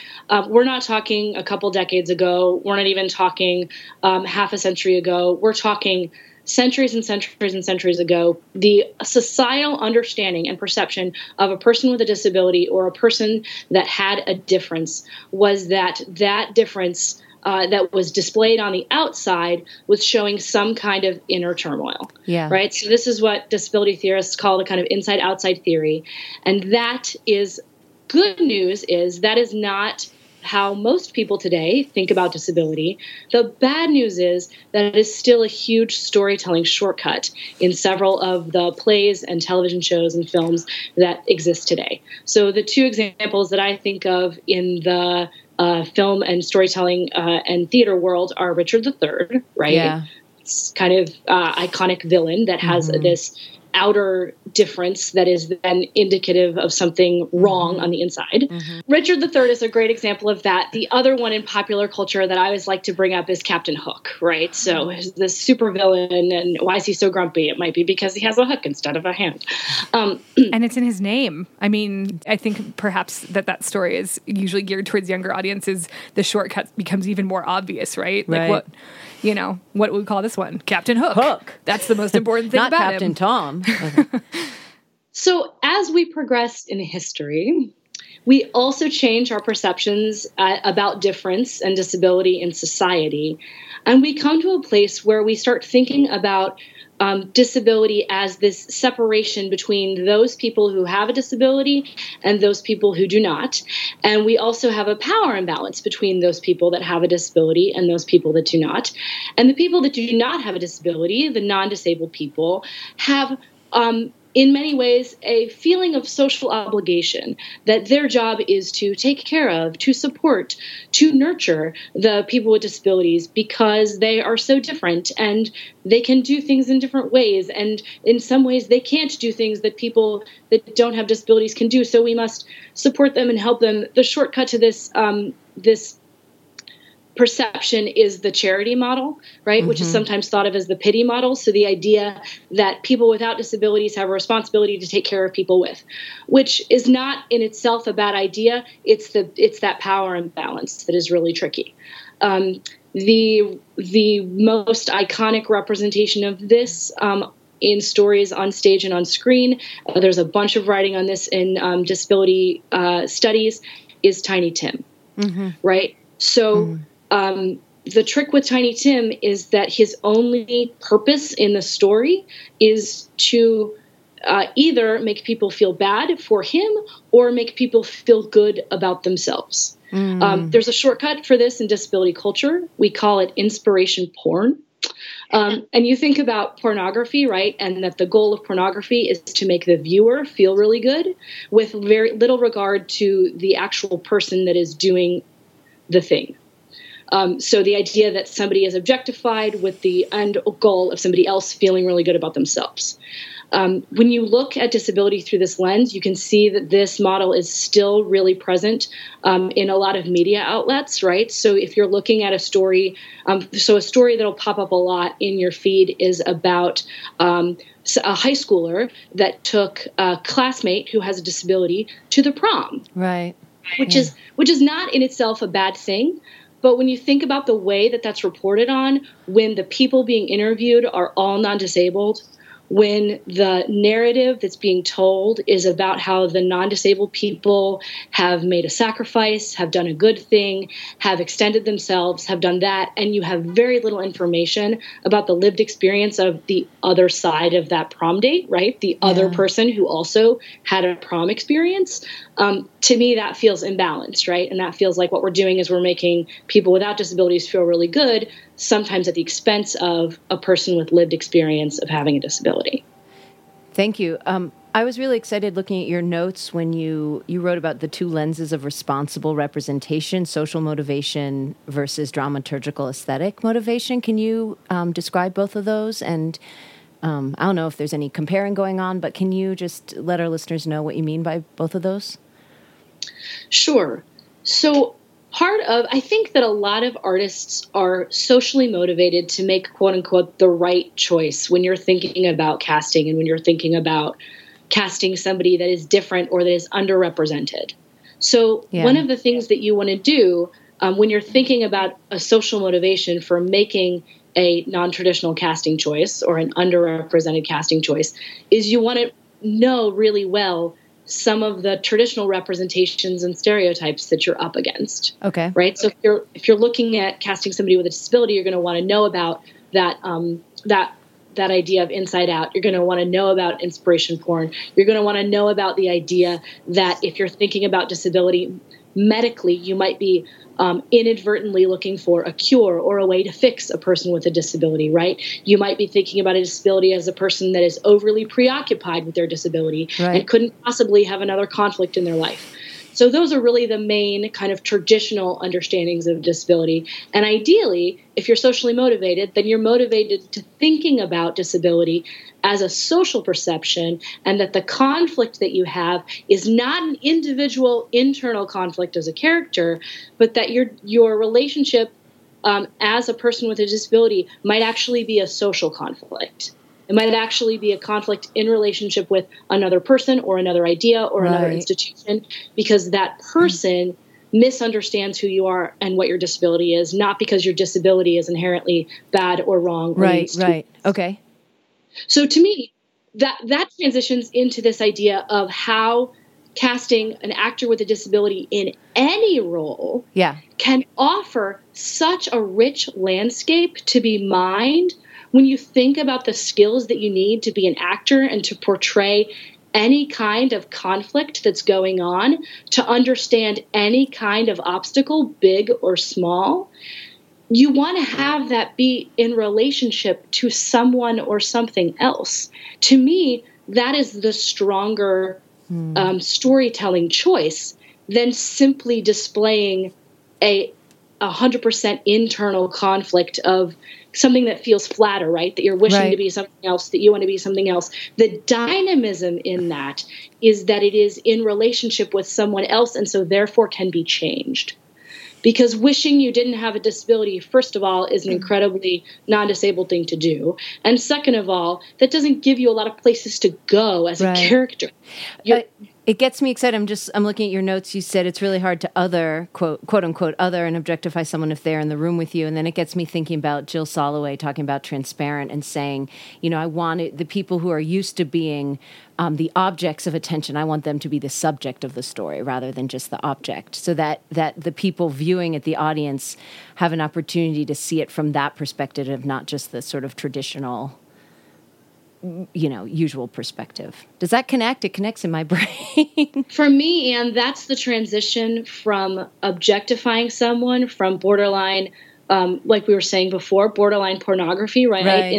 we're not talking a couple decades ago. We're not even talking half a century ago. We're talking centuries and centuries and centuries ago. The societal understanding and perception of a person with a disability or a person that had a difference was that that difference that was displayed on the outside was showing some kind of inner turmoil. Yeah. Right? So this is what disability theorists call the kind of inside-outside theory. And that is, good news is, that is not how most people today think about disability. The bad news is that it is still a huge storytelling shortcut in several of the plays and television shows and films that exist today. So the two examples that I think of in the film and storytelling and theater world are Richard III, right? Yeah. It's kind of iconic villain that has this outer difference that is then indicative of something wrong on the inside. Richard III is a great example of that. The other one in popular culture that I always like to bring up is Captain Hook, right? So this supervillain, and why is he so grumpy? It might be because he has a hook instead of a hand. And it's in his name. I mean, I think perhaps that story is usually geared towards younger audiences. The shortcut becomes even more obvious, right? Like what would we call this one? Captain Hook. That's the most important thing about him. Not Captain Tom. So as we progress in history, we also change our perceptions about difference and disability in society. And we come to a place where we start thinking about disability as this separation between those people who have a disability and those people who do not. And we also have a power imbalance between those people that have a disability and those people that do not. And the people that do not have a disability, the non-disabled people, have in many ways, a feeling of social obligation that their job is to take care of, to support, to nurture the people with disabilities because they are so different and they can do things in different ways. And in some ways, they can't do things that people that don't have disabilities can do. So we must support them and help them. The shortcut to this this perception is the charity model, right? Which is sometimes thought of as the pity model. So the idea that people without disabilities have a responsibility to take care of people with, which is not in itself a bad idea. It's that power imbalance that is really tricky. The most iconic representation of this in stories on stage and on screen, there's a bunch of writing on this in disability studies, is Tiny Tim, right? So the trick with Tiny Tim is that his only purpose in the story is to either make people feel bad for him or make people feel good about themselves. There's a shortcut for this in disability culture. We call it inspiration porn. And you think about pornography, right? And that the goal of pornography is to make the viewer feel really good with very little regard to the actual person that is doing the thing. So the idea that somebody is objectified with the end goal of somebody else feeling really good about themselves. When you look at disability through this lens, you can see that this model is still really present in a lot of media outlets, right? So if you're looking at a story, so a story that'll pop up a lot in your feed is about a high schooler that took a classmate who has a disability to the prom. Right. Which is not in itself a bad thing, but when you think about the way that that's reported on, when the people being interviewed are all non-disabled, when the narrative that's being told is about how the non-disabled people have made a sacrifice, have done a good thing, have extended themselves, have done that, and you have very little information about the lived experience of the other side of that prom date, right? The other person who also had a prom experience. To me, that feels imbalanced, right? And that feels like what we're doing is we're making people without disabilities feel really good, sometimes at the expense of a person with lived experience of having a disability. Thank you. I was really excited looking at your notes when you wrote about the two lenses of responsible representation, social motivation versus dramaturgical aesthetic motivation. Can you describe both of those? And I don't know if there's any comparing going on, but can you just let our listeners know what you mean by both of those? Sure. So I think that a lot of artists are socially motivated to make, quote unquote, the right choice when you're thinking about casting and when you're thinking about casting somebody that is different or that is underrepresented. So one of the things that you want to do when you're thinking about a social motivation for making a non-traditional casting choice or an underrepresented casting choice is you want to know really well some of the traditional representations and stereotypes that you're up against. Okay. Right. So if you're looking at casting somebody with a disability, you're going to want to know about that, that idea of Inside Out. You're going to want to know about inspiration porn. You're going to want to know about the idea that if you're thinking about disability medically, you might be inadvertently looking for a cure or a way to fix a person with a disability, right? You might be thinking about a disability as a person that is overly preoccupied with their disability and couldn't possibly have another conflict in their life. So those are really the main kind of traditional understandings of disability. And ideally, if you're socially motivated, then you're motivated to thinking about disability as a social perception, and that the conflict that you have is not an individual internal conflict as a character, but that your relationship as a person with a disability might actually be a social conflict. It might actually be a conflict in relationship with another person or another idea or another institution, because that person misunderstands who you are and what your disability is, not because your disability is inherently bad or wrong. Okay. So to me, that transitions into this idea of how casting an actor with a disability in any role can offer such a rich landscape to be mined when you think about the skills that you need to be an actor and to portray any kind of conflict that's going on, to understand any kind of obstacle, big or small. You want to have that be in relationship to someone or something else. To me, that is the stronger storytelling choice than simply displaying a 100% internal conflict of something that feels flatter, right? That you're wishing to be something else, that you want to be something else. The dynamism in that is that it is in relationship with someone else and so therefore can be changed. Because wishing you didn't have a disability, first of all, is an incredibly non-disabled thing to do. And second of all, that doesn't give you a lot of places to go as a character. It gets me excited. I'm looking at your notes. You said it's really hard to other, quote unquote, other and objectify someone if they're in the room with you. And then it gets me thinking about Jill Soloway talking about transparent and saying, you know, I want the people who are used to being the objects of attention, I want them to be the subject of the story rather than just the object, so that the people viewing it, the audience, have an opportunity to see it from that perspective, of not just the sort of traditional, you know, usual perspective. Does that connect? It connects in my brain. For me, Anne, that's the transition from objectifying someone, from borderline, like we were saying before, borderline pornography, right?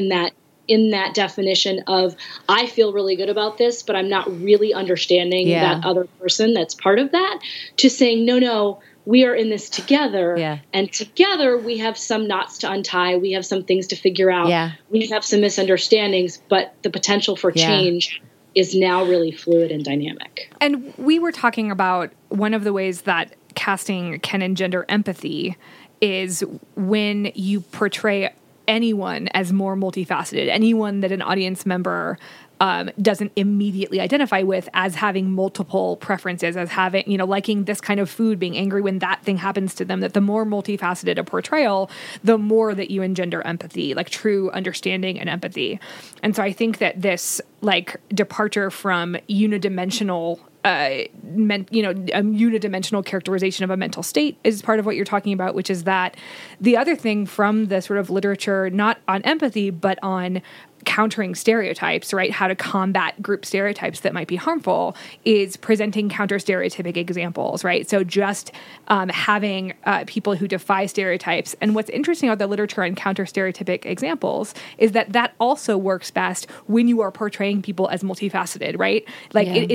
In that definition of, I feel really good about this, but I'm not really understanding that other person that's part of that, to saying, no, we are in this together, and together we have some knots to untie. We have some things to figure out. Yeah. We have some misunderstandings, but the potential for change is now really fluid and dynamic. And we were talking about one of the ways that casting can engender empathy is when you portray anyone as more multifaceted, anyone that an audience member doesn't immediately identify with as having multiple preferences, as having, you know, liking this kind of food, being angry when that thing happens to them, that the more multifaceted a portrayal, the more that you engender empathy, like true understanding and empathy. And so I think that this, like, departure from unidimensional a unidimensional characterization of a mental state is part of what you're talking about, which is that the other thing from the sort of literature, not on empathy, but on countering stereotypes, right? How to combat group stereotypes that might be harmful is presenting counter-stereotypic examples, right? So just having people who defy stereotypes. And what's interesting about the literature on counter-stereotypic examples is that that also works best when you are portraying people as multifaceted, right? Like it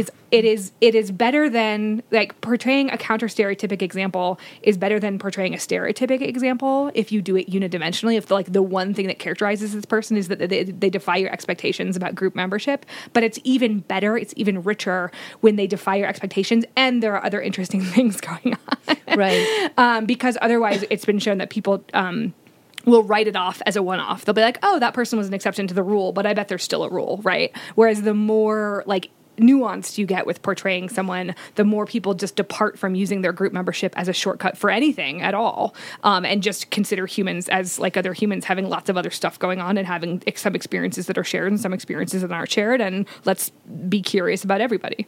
is better than, like, portraying a counter-stereotypic example is better than portraying a stereotypic example if you do it unidimensionally, if the one thing that characterizes this person is that they defy your expectations about group membership. But it's even better, it's even richer when they defy your expectations and there are other interesting things going on. Right. Because otherwise it's been shown that people will write it off as a one-off. They'll be like, oh, that person was an exception to the rule, but I bet there's still a rule, right? Whereas the more, like, nuanced you get with portraying someone, the more people just depart from using their group membership as a shortcut for anything at all, and just consider humans as like other humans having lots of other stuff going on and having some experiences that are shared and some experiences that aren't shared, and let's be curious about everybody.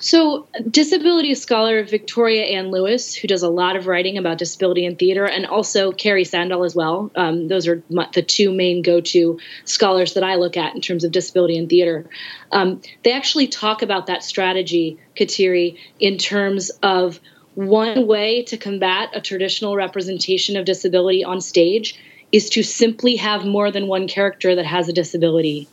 So disability scholar Victoria Ann Lewis, who does a lot of writing about disability in theater, and also Carrie Sandahl as well. Those are the two main go-to scholars that I look at in terms of disability in theater. They actually talk about that strategy, Kateri, in terms of one way to combat a traditional representation of disability on stage is to simply have more than one character that has a disability.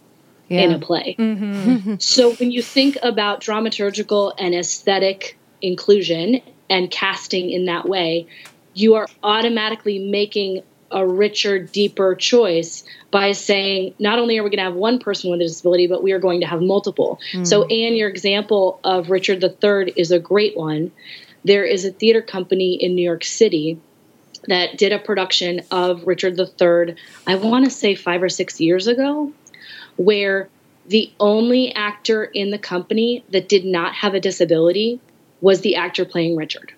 Yeah. In a play. Mm-hmm. So when you think about dramaturgical and aesthetic inclusion and casting in that way, you are automatically making a richer, deeper choice by saying, not only are we going to have one person with a disability, but we are going to have multiple. Mm-hmm. So, Anne, your example of Richard III is a great one. There is a theater company in New York City that did a production of Richard III, I want to say 5 or 6 years ago, where the only actor in the company that did not have a disability was the actor playing Richard.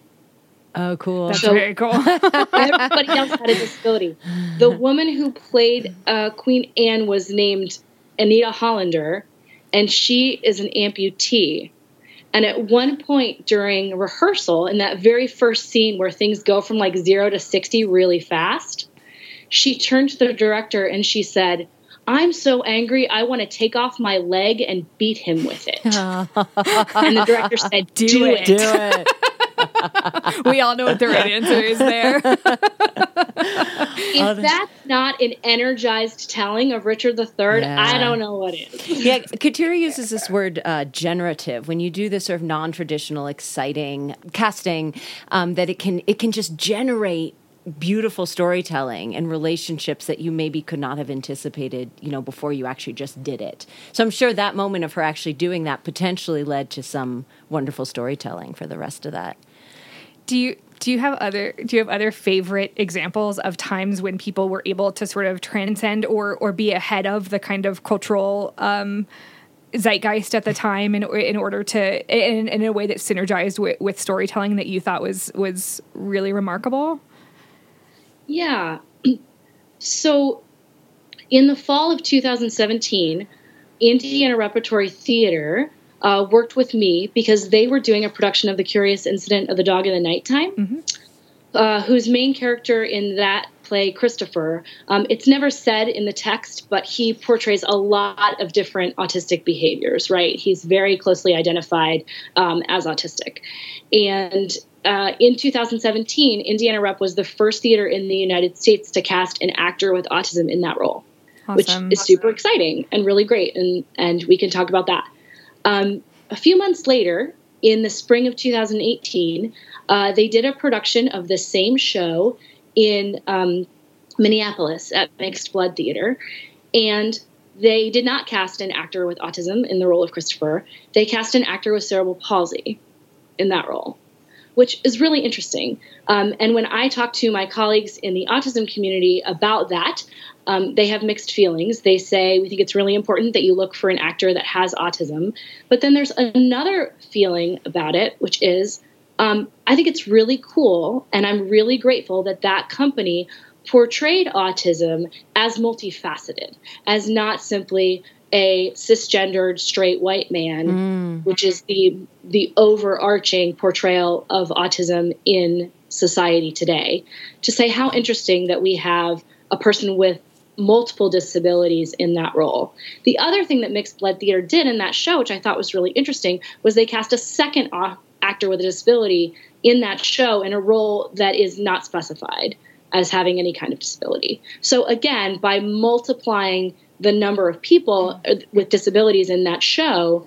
Oh, cool. That's so very cool. Everybody else had a disability. The woman who played Queen Anne was named Anita Hollander, and she is an amputee. And at one point during rehearsal, in that very first scene where things go from like 0 to 60 really fast, she turned to the director and she said, "I'm so angry, I want to take off my leg and beat him with it." And the director said, Do it. Do it. We all know what the right answer is there. If that's not an energized telling of Richard III, yeah, I don't know what is. Yeah, Kateri uses this word generative. When you do this sort of non-traditional, exciting casting, that it can just generate beautiful storytelling and relationships that you maybe could not have anticipated, before you actually just did it. So I'm sure that moment of her actually doing that potentially led to some wonderful storytelling for the rest of that. Do you have other favorite examples of times when people were able to sort of transcend or be ahead of the kind of cultural zeitgeist at the time in order to in a way that synergized with storytelling that you thought was really remarkable? Yeah. So in the fall of 2017, Indiana Repertory Theater worked with me because they were doing a production of The Curious Incident of the Dog in the Nighttime, mm-hmm. Whose main character in that play, Christopher, it's never said in the text, but he portrays a lot of different autistic behaviors, right? He's very closely identified as autistic. And in 2017, Indiana Rep was the first theater in the United States to cast an actor with autism in that role, which is super exciting and really great. And we can talk about that. A few months later, in the spring of 2018, they did a production of the same show in Minneapolis at Mixed Blood Theater. And they did not cast an actor with autism in the role of Christopher. They cast an actor with cerebral palsy in that role, which is really interesting. And when I talk to my colleagues in the autism community about that, they have mixed feelings. They say, we think it's really important that you look for an actor that has autism. But then there's another feeling about it, which is, I think it's really cool, and I'm really grateful that that company portrayed autism as multifaceted, as not simply a cisgendered straight white man, which is the overarching portrayal of autism in society today, to say how interesting that we have a person with multiple disabilities in that role. The other thing that Mixed Blood Theater did in that show, which I thought was really interesting, was they cast a second actor with a disability in that show in a role that is not specified as having any kind of disability. So again, by multiplying the number of people with disabilities in that show,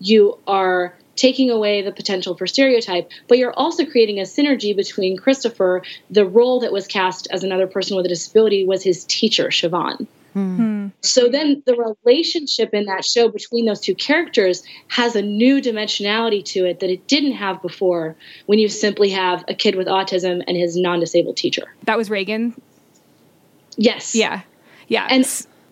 you are taking away the potential for stereotype, but you're also creating a synergy between Christopher. The role that was cast as another person with a disability was his teacher, Siobhan. Mm-hmm. So then the relationship in that show between those two characters has a new dimensionality to it that it didn't have before when you simply have a kid with autism and his non-disabled teacher. That was Reagan? Yes. Yeah. Yeah.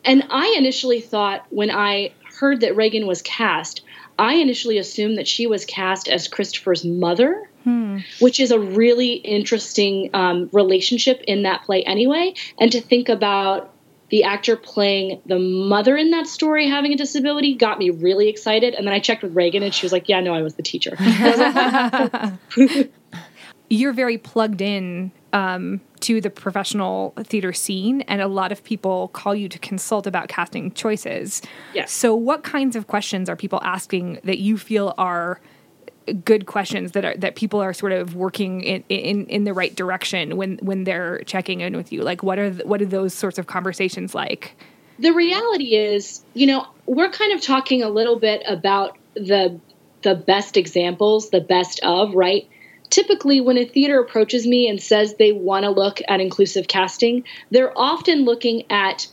And I initially thought, when I heard that Reagan was cast, I initially assumed that she was cast as Christopher's mother, which is a really interesting relationship in that play anyway. And to think about the actor playing the mother in that story having a disability got me really excited. And then I checked with Reagan and she was like, yeah, no, I was the teacher. I was like, you're very plugged in to the professional theater scene, and a lot of people call you to consult about casting choices. Yes. So what kinds of questions are people asking that you feel are good questions that people are sort of working in the right direction when they're checking in with you? Like, what are those sorts of conversations like? The reality is, we're kind of talking a little bit about the best examples, the best of, right? Typically, when a theater approaches me and says they want to look at inclusive casting, they're often looking at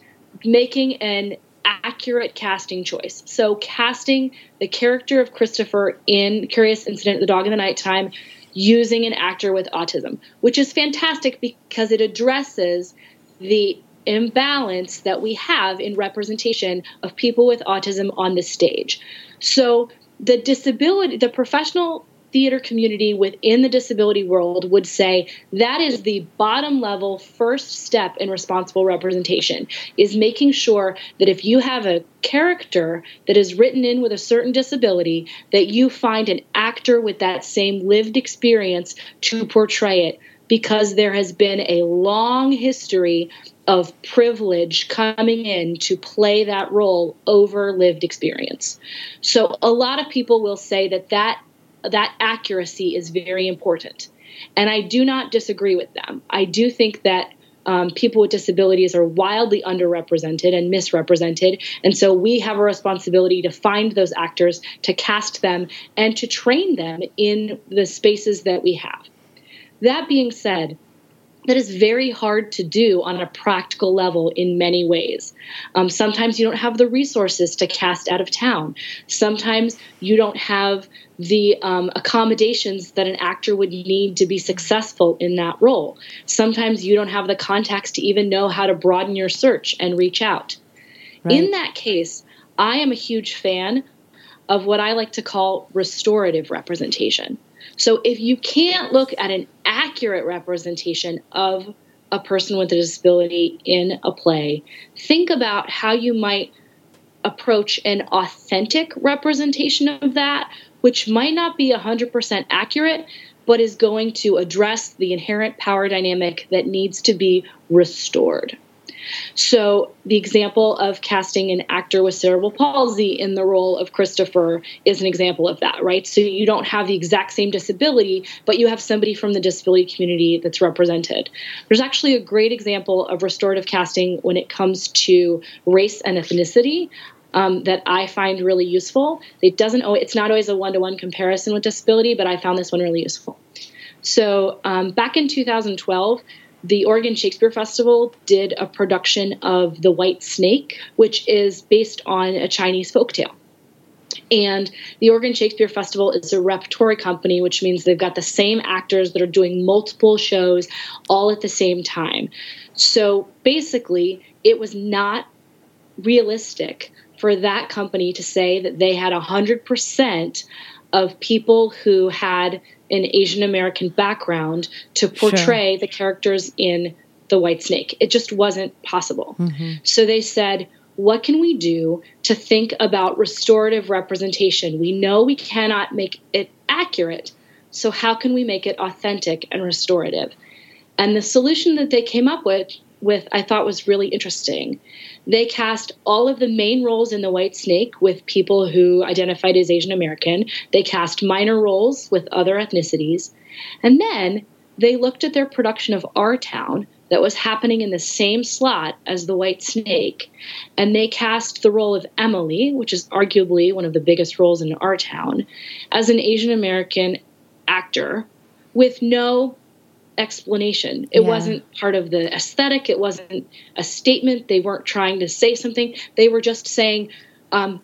making an accurate casting choice. So casting the character of Christopher in Curious Incident of the Dog in the Nighttime using an actor with autism, which is fantastic because it addresses the imbalance that we have in representation of people with autism on the stage. So the professional theater community within the disability world would say that is the bottom level first step in responsible representation, is making sure that if you have a character that is written in with a certain disability, that you find an actor with that same lived experience to portray it, because there has been a long history of privilege coming in to play that role over lived experience. So a lot of people will say that accuracy is very important. And I do not disagree with them. I do think that people with disabilities are wildly underrepresented and misrepresented. And so we have a responsibility to find those actors, to cast them, and to train them in the spaces that we have. That being said, that is very hard to do on a practical level in many ways. Sometimes you don't have the resources to cast out of town. Sometimes you don't have the accommodations that an actor would need to be successful in that role. Sometimes you don't have the contacts to even know how to broaden your search and reach out. Right. In that case, I am a huge fan of what I like to call restorative representation. So if you can't look at an accurate representation of a person with a disability in a play, think about how you might approach an authentic representation of that, which might not be 100% accurate, but is going to address the inherent power dynamic that needs to be restored. So the example of casting an actor with cerebral palsy in the role of Christopher is an example of that, right? So you don't have the exact same disability, but you have somebody from the disability community that's represented. There's actually a great example of restorative casting when it comes to race and ethnicity that I find really useful. It's not always a one-to-one comparison with disability, but I found this one really useful. So back in 2012, the Oregon Shakespeare Festival did a production of The White Snake, which is based on a Chinese folktale. And the Oregon Shakespeare Festival is a repertory company, which means they've got the same actors that are doing multiple shows all at the same time. So basically, it was not realistic for that company to say that they had 100% of people who had an Asian American background to portray the characters in The White Snake. It just wasn't possible. Mm-hmm. So they said, what can we do to think about restorative representation? We know we cannot make it accurate, so how can we make it authentic and restorative? And the solution that they came up with with I thought was really interesting. They cast all of the main roles in The White Snake with people who identified as Asian American. They cast minor roles with other ethnicities. And then they looked at their production of Our Town that was happening in the same slot as The White Snake. And they cast the role of Emily, which is arguably one of the biggest roles in Our Town, as an Asian American actor with no explanation. It wasn't part of the aesthetic. It wasn't a statement. They weren't trying to say something. They were just saying,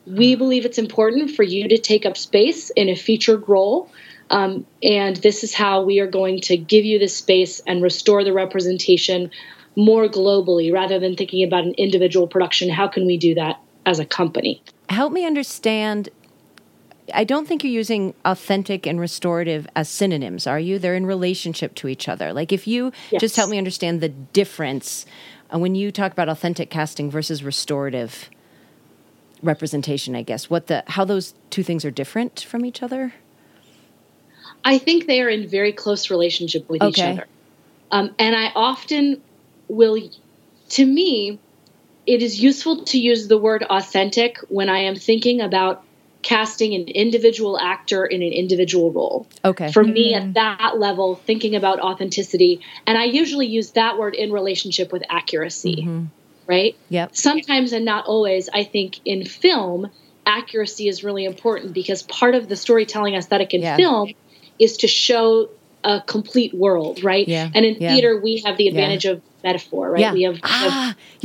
we believe it's important for you to take up space in a featured role. And this is how we are going to give you this space and restore the representation more globally, rather than thinking about an individual production. How can we do that as a company? Help me understand. I don't think you're using authentic and restorative as synonyms, are you? They're in relationship to each other. Like if you just help me understand the difference when you talk about authentic casting versus restorative representation, I guess, how those two things are different from each other? I think they are in very close relationship with each other. And I often will, to me, it is useful to use the word authentic when I am thinking about casting an individual actor in an individual role. Okay. For me, at that level, thinking about authenticity, and I usually use that word in relationship with accuracy, right? Yep. Sometimes, and not always, I think in film, accuracy is really important because part of the storytelling aesthetic in film is to show a complete world, right? Yeah. And in theater, we have the advantage of metaphor, right? We have, we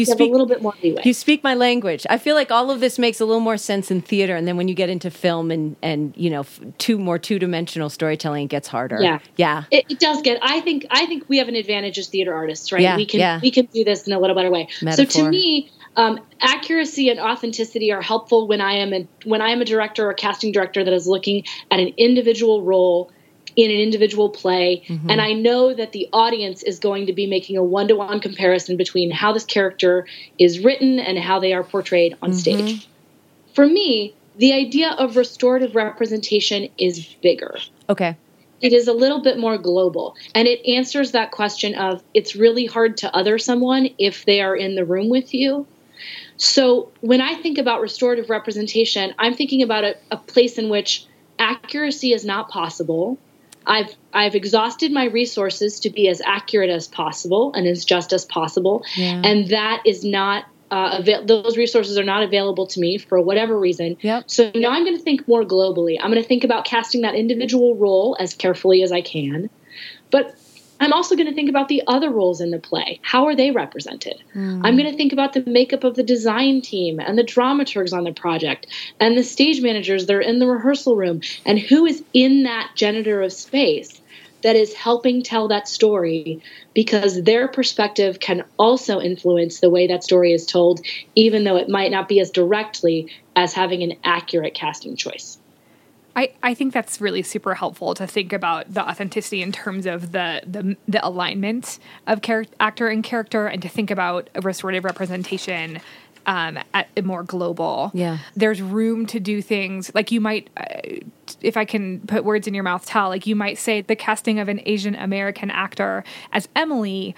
have a little bit more leeway. You speak my language. I feel like all of this makes a little more sense in theater, and then when you get into film and you know, two-dimensional storytelling, it gets harder. Yeah. It does get. I think we have an advantage as theater artists, right? Yeah. We can do this in a little better way. Metaphor. So to me, accuracy and authenticity are helpful when I am a director or casting director that is looking at an individual role in an individual play. And I know that the audience is going to be making a one-to-one comparison between how this character is written and how they are portrayed on stage. For me, the idea of restorative representation is bigger. Okay. It is a little bit more global, and it answers that question of it's really hard to other someone if they are in the room with you. So when I think about restorative representation, I'm thinking about a place in which accuracy is not possible. I've exhausted my resources to be as accurate as possible and as just as possible. Yeah. And that is not, those resources are not available to me for whatever reason. Yep. So now I'm going to think more globally. I'm going to think about casting that individual role as carefully as I can. But I'm also going to think about the other roles in the play. How are they represented? I'm going to think about the makeup of the design team and the dramaturgs on the project and the stage managers that are in the rehearsal room and who is in that janitor of space that is helping tell that story, because their perspective can also influence the way that story is told, even though it might not be as directly as having an accurate casting choice. I think that's really super helpful to think about the authenticity in terms of the alignment of actor and character, and to think about a restorative representation at a more global. Yeah. There's room to do things like you might, if I can put words in your mouth, Tal, like you might say the casting of an Asian American actor as Emily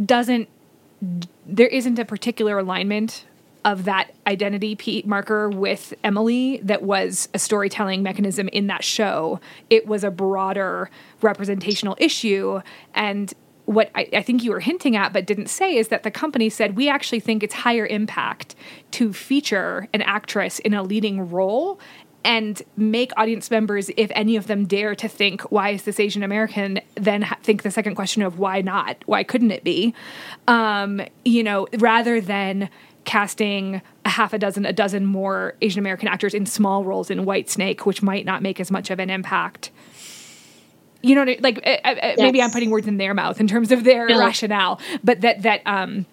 there isn't a particular alignment of that identity marker with Emily that was a storytelling mechanism in that show. It was a broader representational issue. And what I think you were hinting at but didn't say is that the company said, we actually think it's higher impact to feature an actress in a leading role and make audience members, if any of them dare to think, why is this Asian American, then think the second question of why not? Why couldn't it be? Rather than casting a dozen more Asian American actors in small roles in White Snake, which might not make as much of an impact. You know what I mean? Like maybe I'm putting words in their mouth in terms of their rationale, but that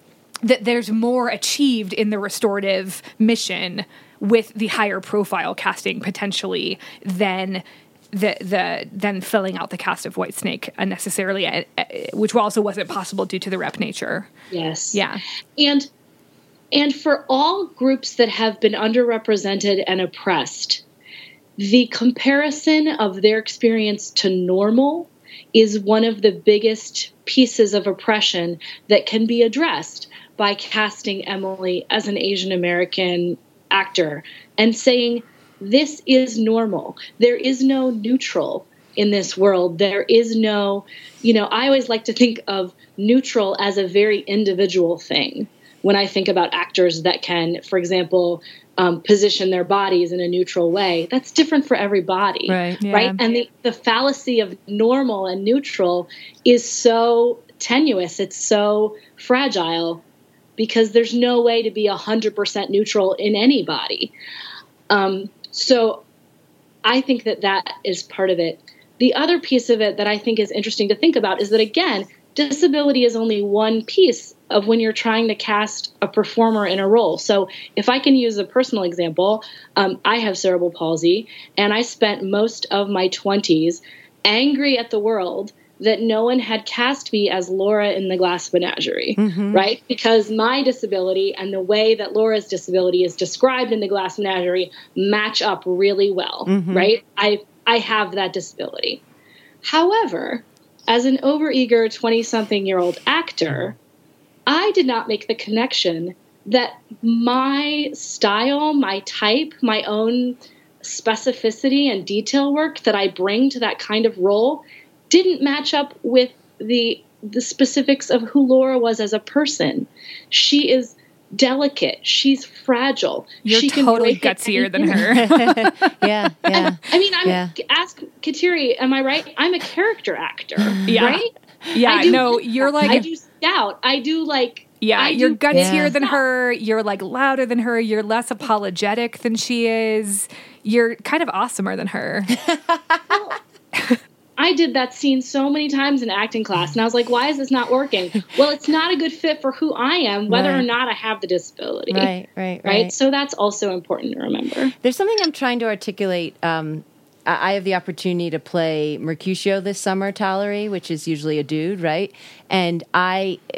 there's more achieved in the restorative mission with the higher profile casting potentially than than filling out the cast of White Snake unnecessarily, which also wasn't possible due to the rep nature. Yes. Yeah. And for all groups that have been underrepresented and oppressed, the comparison of their experience to normal is one of the biggest pieces of oppression that can be addressed by casting Emily as an Asian American actor and saying, this is normal. There is no neutral in this world. There is no, you know, I always like to think of neutral as a very individual thing. When I think about actors that can, for example, position their bodies in a neutral way, that's different for everybody, right? Yeah. Right? And the fallacy of normal and neutral is so tenuous. It's so fragile because there's no way to be 100% neutral in anybody. So I think that that is part of it. The other piece of it that I think is interesting to think about is that, again, disability is only one piece of when you're trying to cast a performer in a role. So if I can use a personal example, I have cerebral palsy, and I spent most of my 20s angry at the world that no one had cast me as Laura in The Glass Menagerie, mm-hmm. right? Because my disability and the way that Laura's disability is described in The Glass Menagerie match up really well, mm-hmm. right? I have that disability. However, as an overeager 20-something-year-old actor, I did not make the connection that my style, my type, my own specificity and detail work that I bring to that kind of role didn't match up with the specifics of who Laura was as a person. She is delicate. She's fragile. You're totally gutsier than her. Yeah. And, I mean, ask Kateri, am I right? I'm a character actor, right? Yeah, no, you're like... I do scout. I do like... Yeah, you're gutsier than her. You're like louder than her. You're less apologetic than she is. You're kind of awesomer than her. Well, I did that scene so many times in acting class, and I was like, why is this not working? Well, it's not a good fit for who I am, whether or not I have the disability. Right. So that's also important to remember. There's something I'm trying to articulate. I have the opportunity to play Mercutio this summer, Talleri, which is usually a dude, right? And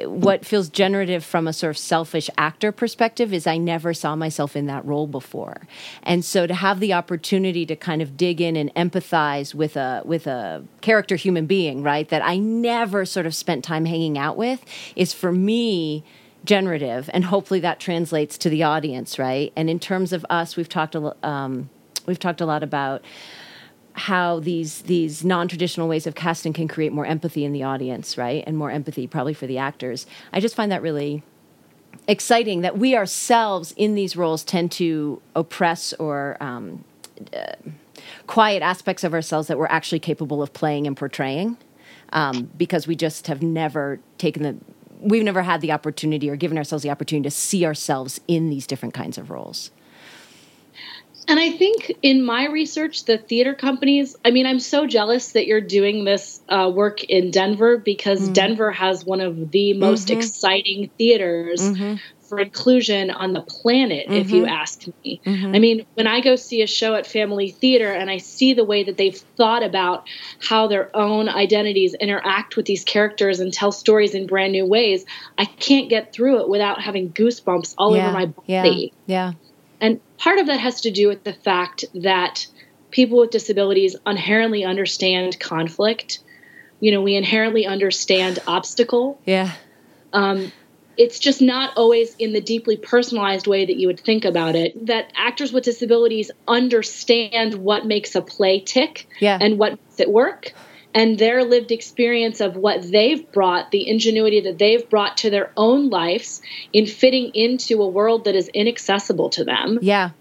what feels generative from a sort of selfish actor perspective is I never saw myself in that role before. And so to have the opportunity to kind of dig in and empathize with a character human being, right, that I never sort of spent time hanging out with is, for me, generative. And hopefully that translates to the audience, right? And in terms of us, we've talked a lot about how these non-traditional ways of casting can create more empathy in the audience, right? And more empathy probably for the actors. I just find that really exciting that we ourselves in these roles tend to oppress or quiet aspects of ourselves that we're actually capable of playing and portraying because we just have never we've never had the opportunity or given ourselves the opportunity to see ourselves in these different kinds of roles. And I think in my research, the theater companies, I mean, I'm so jealous that you're doing this work in Denver because Denver has one of the most exciting theaters for inclusion on the planet, if you ask me. I mean, when I go see a show at Family Theater and I see the way that they've thought about how their own identities interact with these characters and tell stories in brand new ways, I can't get through it without having goosebumps all over my body. Yeah. And part of that has to do with the fact that people with disabilities inherently understand conflict. You know, we inherently understand obstacle. Yeah. It's just not always in the deeply personalized way that you would think about it, that actors with disabilities understand what makes a play tick and what makes it work. And their lived experience of what they've brought, the ingenuity that they've brought to their own lives in fitting into a world that is inaccessible to them. Yeah.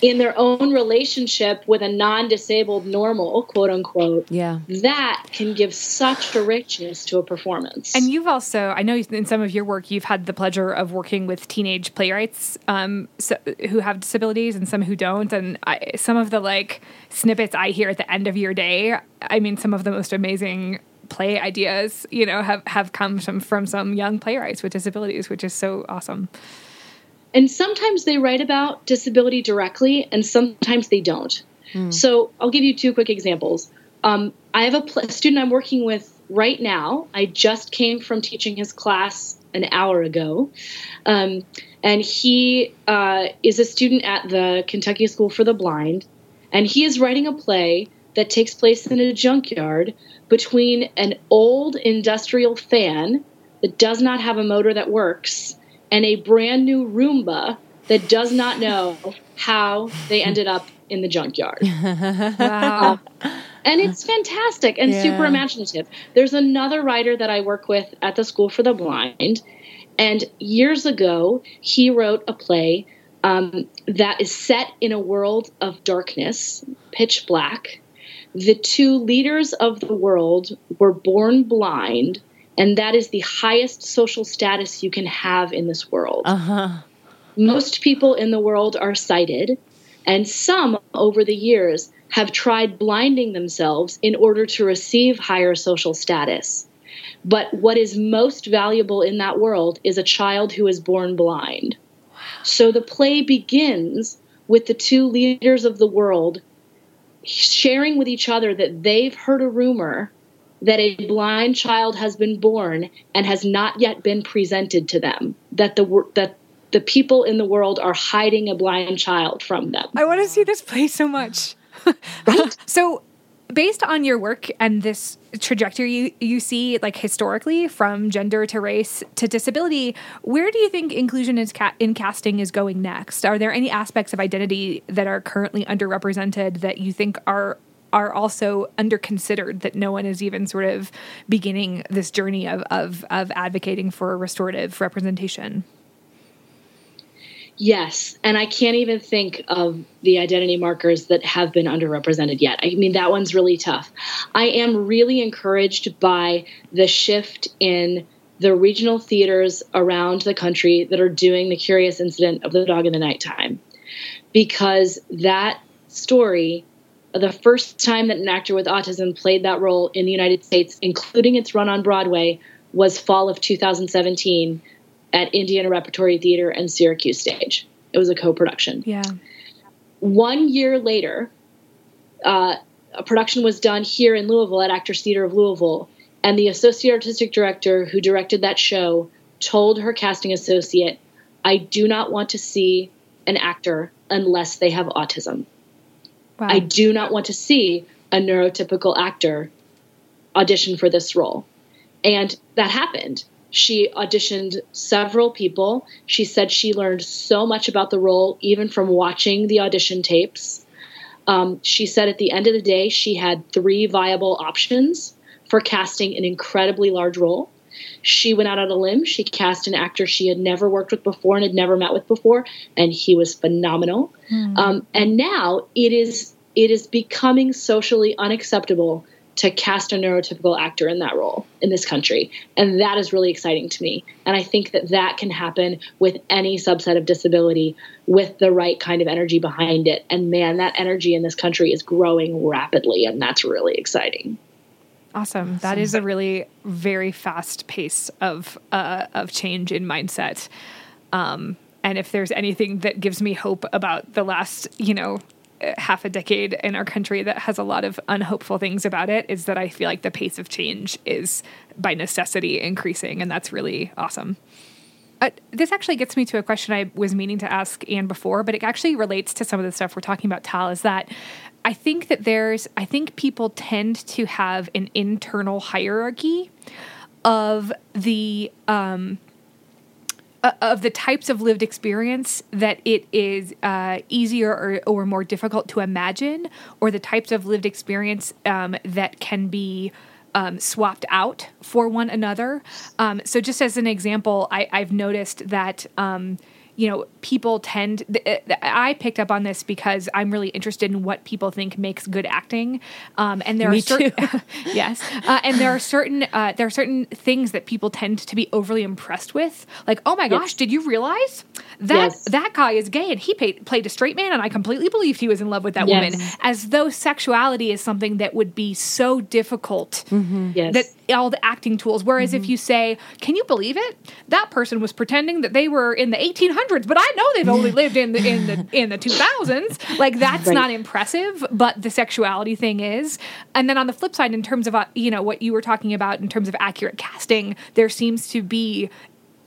In their own relationship with a non-disabled normal, quote unquote, that can give such a richness to a performance. And you've also, I know in some of your work, you've had the pleasure of working with teenage playwrights who have disabilities and some who don't. And some of the snippets I hear at the end of your day, I mean, some of the most amazing play ideas, you know, have come from some young playwrights with disabilities, which is so awesome. And sometimes they write about disability directly, and sometimes they don't. So I'll give you two quick examples. I have a student I'm working with right now. I just came from teaching his class an hour ago. And he is a student at the Kentucky School for the Blind. And he is writing a play that takes place in a junkyard between an old industrial fan that does not have a motor that works and a brand new Roomba that does not know how they ended up in the junkyard. Wow. And it's fantastic and super imaginative. There's another writer that I work with at the School for the Blind, and years ago he wrote a play that is set in a world of darkness, pitch black. The two leaders of the world were born blind, and that is the highest social status you can have in this world. Uh-huh. Most people in the world are sighted, and some over the years have tried blinding themselves in order to receive higher social status. But what is most valuable in that world is a child who is born blind. Wow. So the play begins with the two leaders of the world sharing with each other that they've heard a rumor that a blind child has been born and has not yet been presented to them, that the people in the world are hiding a blind child from them. I want to see this play so much. Right? So based on your work and this trajectory you see, like historically from gender to race to disability, where do you think inclusion in casting is going next? Are there any aspects of identity that are currently underrepresented that you think are also underconsidered, that no one is even sort of beginning this journey of advocating for restorative representation? Yes, and I can't even think of the identity markers that have been underrepresented yet. I mean, that one's really tough. I am really encouraged by the shift in the regional theaters around the country that are doing the Curious Incident of the Dog in the Nighttime, because that story, the first time that an actor with autism played that role in the United States, including its run on Broadway, was fall of 2017 at Indiana Repertory Theater and Syracuse Stage. It was a co-production. Yeah. 1 year later, a production was done here in Louisville at Actors Theatre of Louisville, and the associate artistic director who directed that show told her casting associate, "I do not want to see an actor unless they have autism." Wow. "I do not want to see a neurotypical actor audition for this role." And that happened. She auditioned several people. She said she learned so much about the role, even from watching the audition tapes. She said at the end of the day, she had three viable options for casting an incredibly large role. She went out on a limb. She cast an actor she had never worked with before and had never met with before, and he was phenomenal. Mm. And now it is becoming socially unacceptable to cast a neurotypical actor in that role in this country. And that is really exciting to me. And I think that that can happen with any subset of disability with the right kind of energy behind it. And man, that energy in this country is growing rapidly, and that's really exciting. Awesome. That is a really very fast pace of change in mindset. And if there's anything that gives me hope about the last, half a decade in our country that has a lot of unhopeful things about it, is that I feel like the pace of change is by necessity increasing. And that's really awesome. This actually gets me to a question I was meaning to ask Anne before, but it actually relates to some of the stuff we're talking about, Tal, is that I think that I think people tend to have an internal hierarchy of the types of lived experience that it is easier or more difficult to imagine, or the types of lived experience that can be swapped out for one another. So just as an example, I've noticed that people tend, I picked up on this because I'm really interested in what people think makes good acting. And there are certain things that people tend to be overly impressed with. Like, oh my gosh, did you realize that that guy is gay and he played a straight man and I completely believed he was in love with that woman, as though sexuality is something that would be so difficult that all the acting tools. Whereas if you say, can you believe it? That person was pretending that they were in the 1800s, but I know they've only lived in the 2000s. Like, that's not impressive, but the sexuality thing is. And then on the flip side, in terms of what you were talking about in terms of accurate casting, there seems to be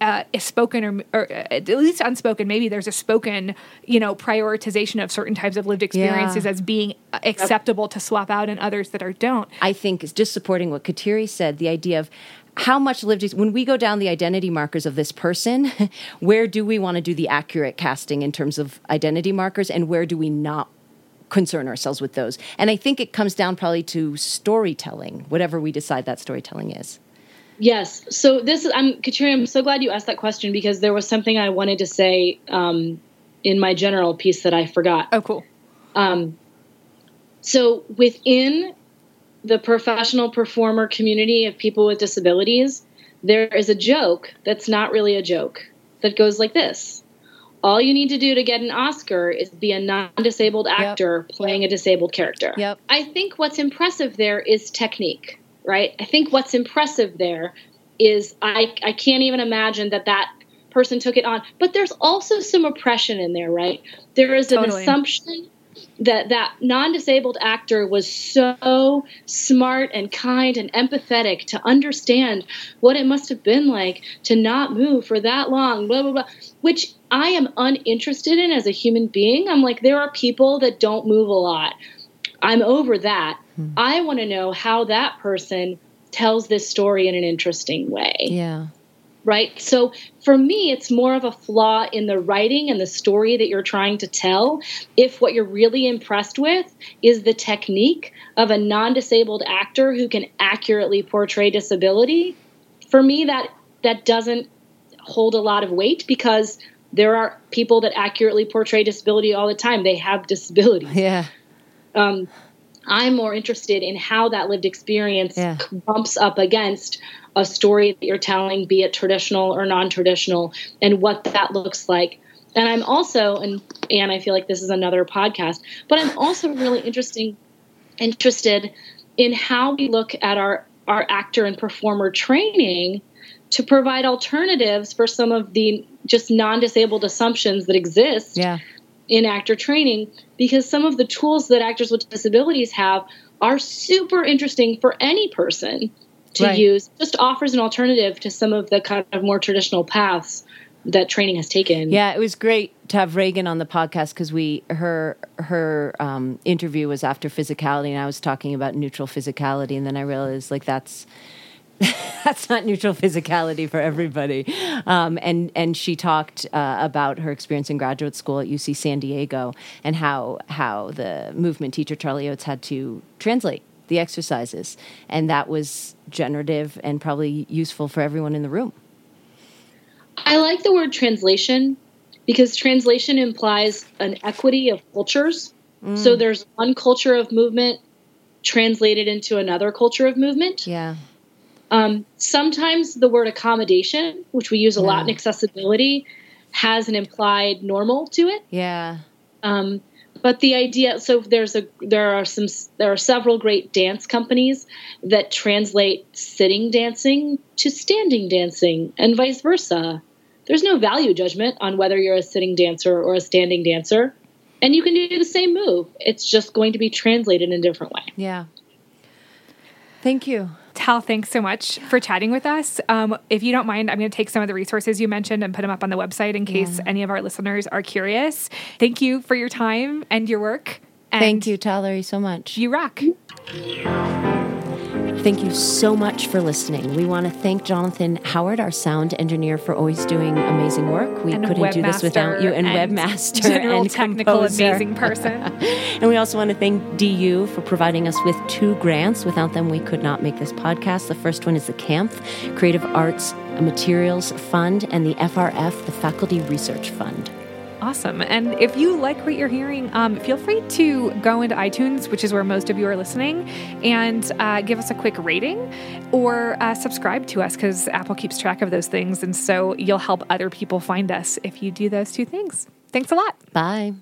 a spoken or at least unspoken, maybe there's a spoken, prioritization of certain types of lived experiences as being acceptable to swap out and others that are don't. I think it's just supporting what Kateri said, the idea of how much lived, when we go down the identity markers of this person, where do we want to do the accurate casting in terms of identity markers and where do we not concern ourselves with those? And I think it comes down probably to storytelling, whatever we decide that storytelling is. Yes. So this is, Kateri, I'm so glad you asked that question because there was something I wanted to say in my general piece that I forgot. Oh, cool. So within the professional performer community of people with disabilities, there is a joke that's not really a joke that goes like this. All you need to do to get an Oscar is be a non-disabled actor playing a disabled character. Yep. I think what's impressive there is technique. Right. I think what's impressive there is I can't even imagine that person took it on. But there's also some oppression in there. Right. There is an assumption that non-disabled actor was so smart and kind and empathetic to understand what it must have been like to not move for that long, blah, blah, blah, which I am uninterested in as a human being. I'm like, there are people that don't move a lot. I'm over that. I want to know how that person tells this story in an interesting way. Yeah. Right? So for me, it's more of a flaw in the writing and the story that you're trying to tell. If what you're really impressed with is the technique of a non-disabled actor who can accurately portray disability, for me, that doesn't hold a lot of weight because there are people that accurately portray disability all the time. They have disabilities. Yeah. I'm more interested in how that lived experience bumps up against a story that you're telling, be it traditional or non-traditional, and what that looks like. And I'm also, and I feel like this is another podcast, but I'm also really interested in how we look at our actor and performer training to provide alternatives for some of the just non-disabled assumptions that exist. Yeah. In actor training, because some of the tools that actors with disabilities have are super interesting for any person to use, just offers an alternative to some of the kind of more traditional paths that training has taken. Yeah, it was great to have Reagan on the podcast because her interview was after physicality, and I was talking about neutral physicality, and then I realized that's not neutral physicality for everybody. And she talked about her experience in graduate school at UC San Diego and how the movement teacher, Charlie Oates, had to translate the exercises. And that was generative and probably useful for everyone in the room. I like the word translation because translation implies an equity of cultures. Mm. So there's one culture of movement translated into another culture of movement. Yeah. Sometimes the word accommodation, which we use a lot in accessibility, has an implied normal to it. Yeah. But the idea, so there are several great dance companies that translate sitting dancing to standing dancing and vice versa. There's no value judgment on whether you're a sitting dancer or a standing dancer, and you can do the same move. It's just going to be translated in a different way. Yeah. Thank you. Tal, thanks so much for chatting with us. If you don't mind, I'm going to take some of the resources you mentioned and put them up on the website in case any of our listeners are curious. Thank you for your time and your work. And thank you, Talleri, so much. You rock. Thank you so much for listening. We want to thank Jonathan Howard, our sound engineer, for always doing amazing work. We couldn't do this without you. And webmaster general and technical composer. Amazing person. And we also want to thank DU for providing us with 2 grants. Without them, we could not make this podcast. The first one is the CAMF, Creative Arts Materials Fund, and the FRF, the Faculty Research Fund. Awesome. And if you like what you're hearing, feel free to go into iTunes, which is where most of you are listening, and give us a quick rating or subscribe to us because Apple keeps track of those things. And so you'll help other people find us if you do those 2 things. Thanks a lot. Bye.